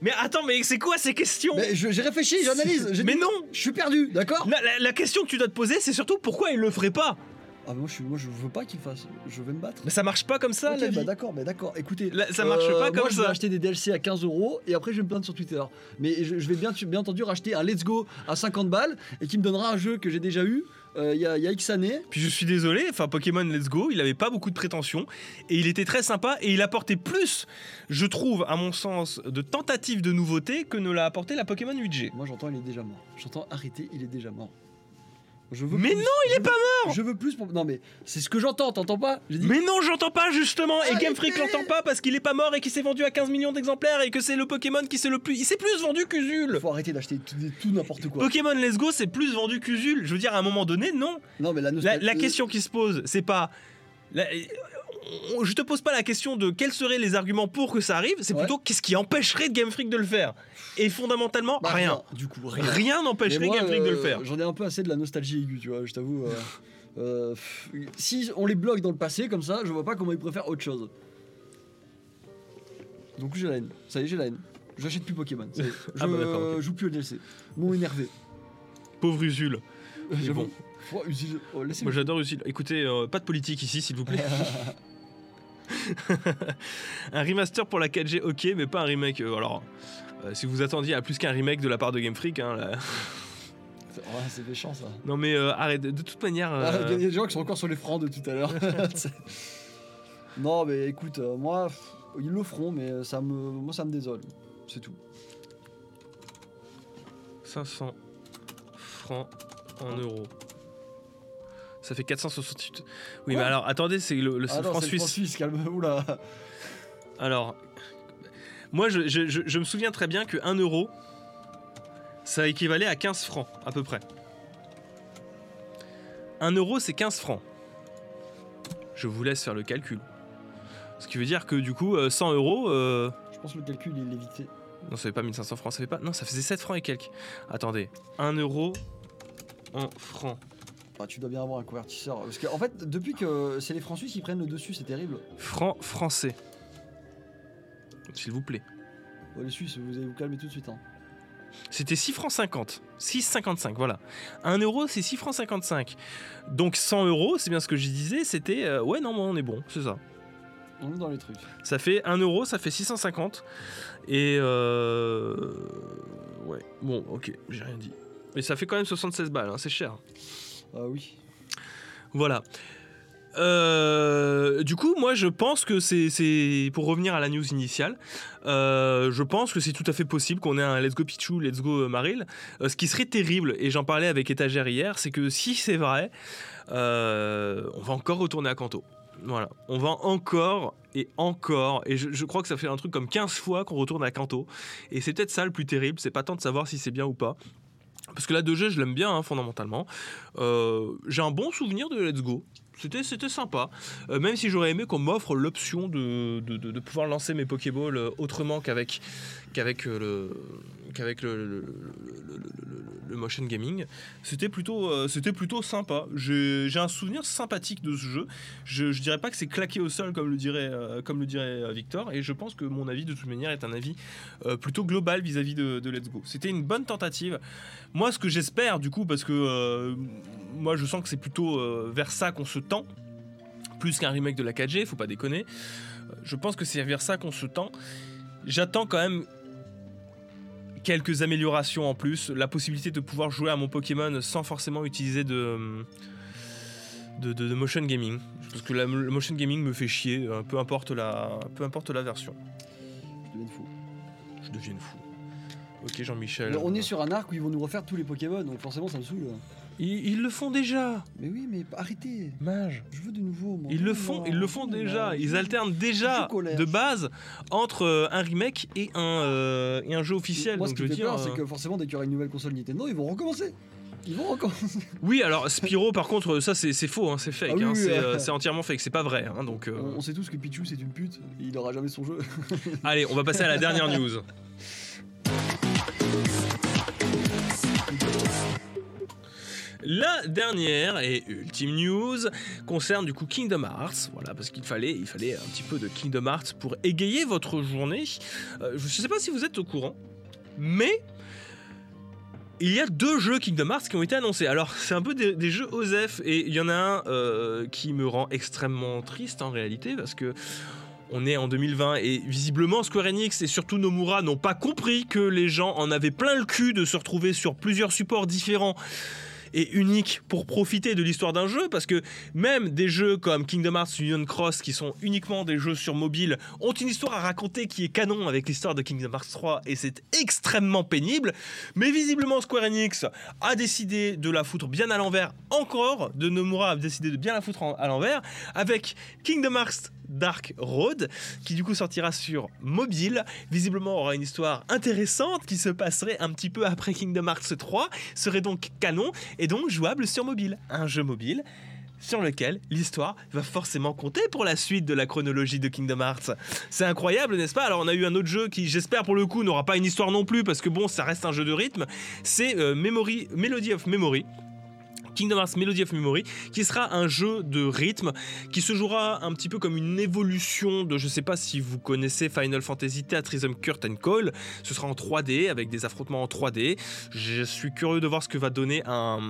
Mais attends, mais c'est quoi ces questions ? mais je, J'ai réfléchi, j'analyse. J'ai mais dit, non, je suis perdu, d'accord ? la, la, la question que tu dois te poser, c'est surtout pourquoi ils le feraient pas ? Ah mais moi, je suis, moi je veux pas qu'il fasse, je vais me battre. Mais ça marche pas comme ça okay, la vie. Bah d'accord, mais d'accord, écoutez. La, ça marche euh, pas comme moi, ça. Moi je vais acheter des D L C à quinze euros et après je vais me plaindre sur Twitter. Mais je, je vais bien, bien entendu racheter un Let's Go à cinquante balles et qui me donnera un jeu que j'ai déjà eu il euh, y, y a X années. Puis je suis désolé, enfin Pokémon Let's Go, il avait pas beaucoup de prétentions et il était très sympa et il apportait plus, je trouve, à mon sens, de tentatives de nouveautés que ne l'a apporté la Pokémon huit G. Moi j'entends il est déjà mort. J'entends arrêter, il est déjà mort. Je veux mais plus. Non, il je est veux, pas mort. Je veux plus pour... Non mais c'est ce que j'entends, t'entends pas j'ai dit... Mais non, j'entends pas justement. Et Game Freak l'entend pas parce qu'il est pas mort et qu'il s'est vendu à quinze millions d'exemplaires et que c'est le Pokémon qui s'est le plus... Il s'est plus vendu qu'Usul. Faut arrêter d'acheter tout, tout n'importe quoi. Pokémon Let's Go c'est plus vendu qu'Usul. Je veux dire à un moment donné, non. Non mais la, nostal... la, la question qui se pose, c'est pas... La... Je te pose pas la question de quels seraient les arguments pour que ça arrive, c'est ouais. plutôt qu'est-ce qui empêcherait Game Freak de le faire. Et fondamentalement, bah, rien. Non, du coup, rien. Rien n'empêcherait moi, Game Freak euh, de le faire. J'en ai un peu assez de la nostalgie aiguë, tu vois, je t'avoue. Euh, euh, pff, si on les bloque dans le passé comme ça, je vois pas comment ils préfèrent autre chose. Donc j'ai la haine. Ça y est, j'ai la haine. J'achète plus Pokémon. Je ah bah, euh, okay. joue plus au D L C. M'ont énervé. Pauvre Usul. Mais bon. Oh, Usul. Oh, moi j'adore Usul. Écoutez, euh, pas de politique ici, s'il vous plaît. Un remaster pour la quatre G, ok, mais pas un remake. Euh, alors, euh, si vous attendiez à plus qu'un remake de la part de Game Freak, hein, là... ouais, c'est méchant ça. Non, mais euh, arrête, de toute manière. Euh... Ah, il y a des gens qui sont encore sur les francs de tout à l'heure. Non, mais écoute, euh, moi, ils le feront, mais ça me, moi, ça me désole. C'est tout. cinq cents francs en euros. Ça fait quatre cent soixante-huit. Oui, ouais. Mais alors, attendez, c'est le, le ah non, franc c'est suisse. Le franc suisse, calme-vous là. Alors, moi, je, je, je, je me souviens très bien que un euro, ça équivalait à quinze francs, à peu près. un euro, c'est quinze francs. Je vous laisse faire le calcul. Ce qui veut dire que, du coup, cent euros... Euh... Je pense que le calcul, il est vite fait. Non, ça fait pas mille cinq cents francs, ça fait pas... Non, ça faisait sept francs et quelques. Attendez, un euro en francs. Bah, tu dois bien avoir un convertisseur. Parce qu'en en fait, depuis que c'est les francs suisses, ils prennent le dessus, c'est terrible. Francs français. S'il vous plaît. Oh, les Suisses, vous allez vous calmer tout de suite. Hein. C'était six francs cinquante. six virgule cinquante-cinq, voilà. un euro, c'est six francs cinquante-cinq. Donc cent euros, c'est bien ce que je disais, c'était... Euh, ouais, non, bon, on est bon, c'est ça. On est dans les trucs. Ça fait un euro, ça fait six cent cinquante. Et... Euh... Ouais, bon, ok, j'ai rien dit. Mais ça fait quand même soixante-seize balles, hein, c'est cher. Ah euh, oui. Voilà. Euh, du coup, moi, je pense que c'est, c'est pour revenir à la news initiale. Euh, je pense que c'est tout à fait possible qu'on ait un Let's Go Pichu, Let's Go Maril. Euh, ce qui serait terrible, et j'en parlais avec Étagère hier, c'est que si c'est vrai, euh, on va encore retourner à Kanto. Voilà, on va encore et encore, et je, je crois que ça fait un truc comme quinze fois qu'on retourne à Kanto. Et c'est peut-être ça le plus terrible, c'est pas tant de savoir si c'est bien ou pas. Parce que là, de jeu, je l'aime bien, hein, fondamentalement. Euh, j'ai un bon souvenir de Let's Go. C'était, c'était sympa. Euh, même si j'aurais aimé qu'on m'offre l'option de, de, de, de pouvoir lancer mes Pokéballs autrement qu'avec, qu'avec, le, qu'avec le, le, le, le, le, le motion gaming. C'était plutôt, euh, c'était plutôt sympa. J'ai, j'ai un souvenir sympathique de ce jeu. Je ne dirais pas que c'est claqué au sol, comme le dirait, euh, comme le dirait Victor. Et je pense que mon avis, de toute manière, est un avis euh, plutôt global vis-à-vis de, de Let's Go. C'était une bonne tentative. Moi, ce que j'espère, du coup, parce que euh, moi, je sens que c'est plutôt euh, vers ça qu'on se tend, plus qu'un remake de la quatre G, faut pas déconner. Je pense que c'est vers ça qu'on se tend. J'attends quand même quelques améliorations en plus, la possibilité de pouvoir jouer à mon Pokémon sans forcément utiliser de de, de, de motion gaming, parce que la, le motion gaming me fait chier, peu importe la, peu importe la version. Je deviens fou. Je deviens fou. Ok Jean-Michel. Mais on voilà. Est sur un arc où ils vont nous refaire tous les Pokémon, donc forcément ça me saoule. Ils, ils le font déjà. Mais oui, mais arrêtez. Mage. Je veux de nouveau. Moi. Ils le font, oh, ils le font déjà. Mage. Ils alternent déjà de base entre euh, un remake et un euh, et un jeu officiel. Et moi, ce donc, qui je fait dire, peur, euh... c'est que forcément, dès qu'il y aura une nouvelle console Nintendo, ils vont recommencer. Ils vont recommencer. Oui, alors Spyro, par contre, ça c'est, c'est faux, hein, c'est fake, ah, oui, hein, oui, c'est, euh, c'est entièrement fake, c'est pas vrai. Hein, donc. Euh... On, on sait tous que Pichu c'est une pute. Et il n'aura jamais son jeu. Allez, on va passer à la dernière news. La dernière et ultime news concerne du coup Kingdom Hearts, voilà, parce qu'il fallait, il fallait un petit peu de Kingdom Hearts pour égayer votre journée. Euh, je ne sais pas si vous êtes au courant, mais il y a deux jeux Kingdom Hearts qui ont été annoncés. Alors c'est un peu des, des jeux O S E F et il y en a un euh, qui me rend extrêmement triste en réalité parce que on est en deux mille vingt et visiblement Square Enix et surtout Nomura n'ont pas compris que les gens en avaient plein le cul de se retrouver sur plusieurs supports différents et unique pour profiter de l'histoire d'un jeu, parce que même des jeux comme Kingdom Hearts Union Cross, qui sont uniquement des jeux sur mobile, ont une histoire à raconter qui est canon avec l'histoire de Kingdom Hearts trois, et c'est extrêmement pénible, mais visiblement Square Enix a décidé de la foutre bien à l'envers encore, de Nomura a décidé de bien la foutre en, à l'envers, avec Kingdom Hearts Dark Road, qui du coup sortira sur mobile, visiblement aura une histoire intéressante qui se passerait un petit peu après Kingdom Hearts trois, serait donc canon et donc jouable sur mobile. Un jeu mobile sur lequel l'histoire va forcément compter pour la suite de la chronologie de Kingdom Hearts. C'est incroyable, n'est-ce pas ? Alors on a eu un autre jeu qui, j'espère pour le coup, n'aura pas une histoire non plus parce que bon, ça reste un jeu de rythme, c'est euh, Memory, Melody of Memory. Kingdom Hearts Melody of Memory, qui sera un jeu de rythme, qui se jouera un petit peu comme une évolution de, je sais pas si vous connaissez Final Fantasy Theatrism Curtain Call, ce sera en trois D, avec des affrontements en trois D, je suis curieux de voir ce que va donner un,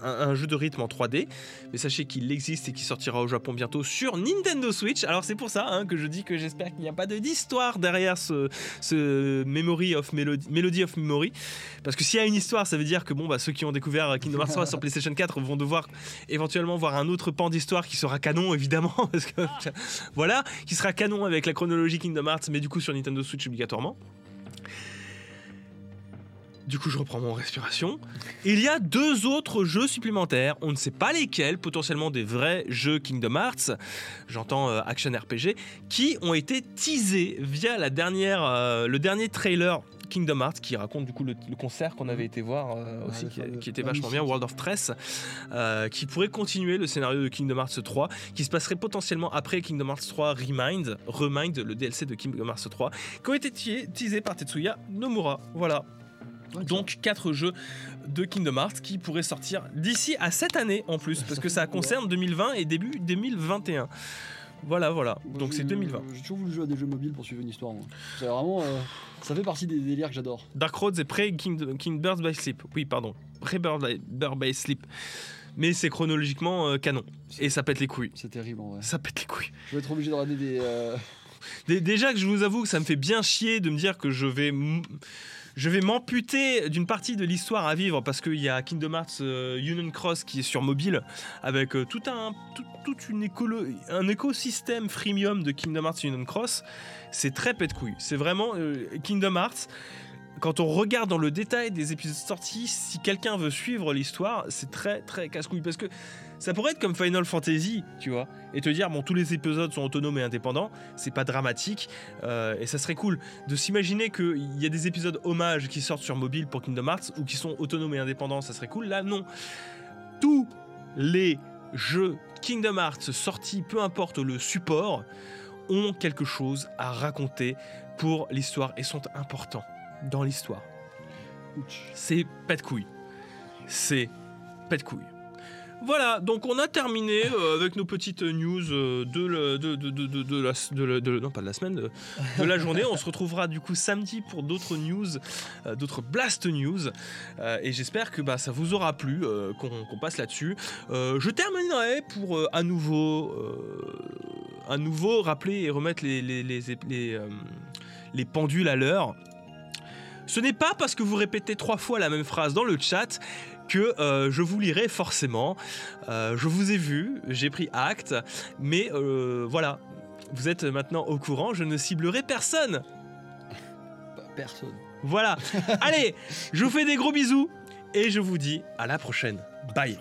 un, un jeu de rythme en trois D, mais sachez qu'il existe et qu'il sortira au Japon bientôt sur Nintendo Switch, alors c'est pour ça hein, que je dis que j'espère qu'il n'y a pas d'histoire derrière ce, ce Memory of Melody, Melody of Memory, parce que s'il y a une histoire, ça veut dire que bon, bah, ceux qui ont découvert Kingdom Hearts trois sur PlayStation quatre vont devoir éventuellement voir un autre pan d'histoire qui sera canon évidemment parce que voilà, qui sera canon avec la chronologie Kingdom Hearts mais du coup sur Nintendo Switch obligatoirement. Du coup, je reprends mon respiration. Il y a deux autres jeux supplémentaires. On ne sait pas lesquels, potentiellement des vrais jeux Kingdom Hearts, j'entends euh, action R P G, qui ont été teasés via la dernière, euh, le dernier trailer Kingdom Hearts, qui raconte du coup le, le concert qu'on avait été voir euh, ah, aussi, qui, de, qui était vachement bien, World of Press, euh, qui pourrait continuer le scénario de Kingdom Hearts trois, qui se passerait potentiellement après Kingdom Hearts trois Remind, Remind, le D L C de Kingdom Hearts trois, qui ont été teasés par Tetsuya Nomura. Voilà. Donc quatre jeux de Kingdom Hearts qui pourraient sortir d'ici à cette année en plus, parce que ça concerne deux mille vingt et début deux mille vingt et un. Voilà, voilà. Moi, donc c'est deux mille vingt. J'ai toujours voulu jouer à des jeux mobiles pour suivre une histoire. Moi. C'est vraiment, euh, ça fait partie des délires que j'adore. Dark Roads est pré King, King Birds by Sleep. Oui, pardon. Pré Bird, Bird by Sleep. Mais c'est chronologiquement euh, canon. C'est... Et ça pète les couilles. C'est terrible en vrai. Ça pète les couilles. Je vais être obligé de regarder des. Euh... Déjà que je vous avoue que ça me fait bien chier de me dire que je vais. M- Je vais m'amputer d'une partie de l'histoire à vivre parce qu'il y a Kingdom Hearts euh, Union Cross qui est sur mobile avec euh, tout un tout, tout une écolo, un écosystème freemium de Kingdom Hearts Union Cross. C'est très pète couille. C'est vraiment euh, Kingdom Hearts. Quand on regarde dans le détail des épisodes sortis, si quelqu'un veut suivre l'histoire, c'est très très casse-couille parce que ça pourrait être comme Final Fantasy, tu vois, et te dire bon, tous les épisodes sont autonomes et indépendants, c'est pas dramatique, euh, et ça serait cool de s'imaginer qu'il y a des épisodes hommages qui sortent sur mobile pour Kingdom Hearts ou qui sont autonomes et indépendants, ça serait cool. Là non, tous les jeux Kingdom Hearts sortis, peu importe le support, ont quelque chose à raconter pour l'histoire et sont importants dans l'histoire. C'est pas de couilles. C'est pas de couilles. Voilà, donc on a terminé euh, avec nos petites news euh, de, le, de, de, de, de, de la de, le, de non pas de la semaine de, de la journée. On se retrouvera du coup samedi pour d'autres news, euh, d'autres Blast News, euh, et j'espère que bah ça vous aura plu, euh, qu'on, qu'on passe là-dessus. Euh, je terminerai pour euh, à nouveau, euh, à nouveau rappeler et remettre les les les les, les, euh, les pendules à l'heure. Ce n'est pas parce que vous répétez trois fois la même phrase dans le chat que euh, je vous lirai forcément. Euh, je vous ai vu, j'ai pris acte, mais euh, voilà, vous êtes maintenant au courant, je ne ciblerai personne. Personne. Voilà. Allez, je vous fais des gros bisous et je vous dis à la prochaine. Bye.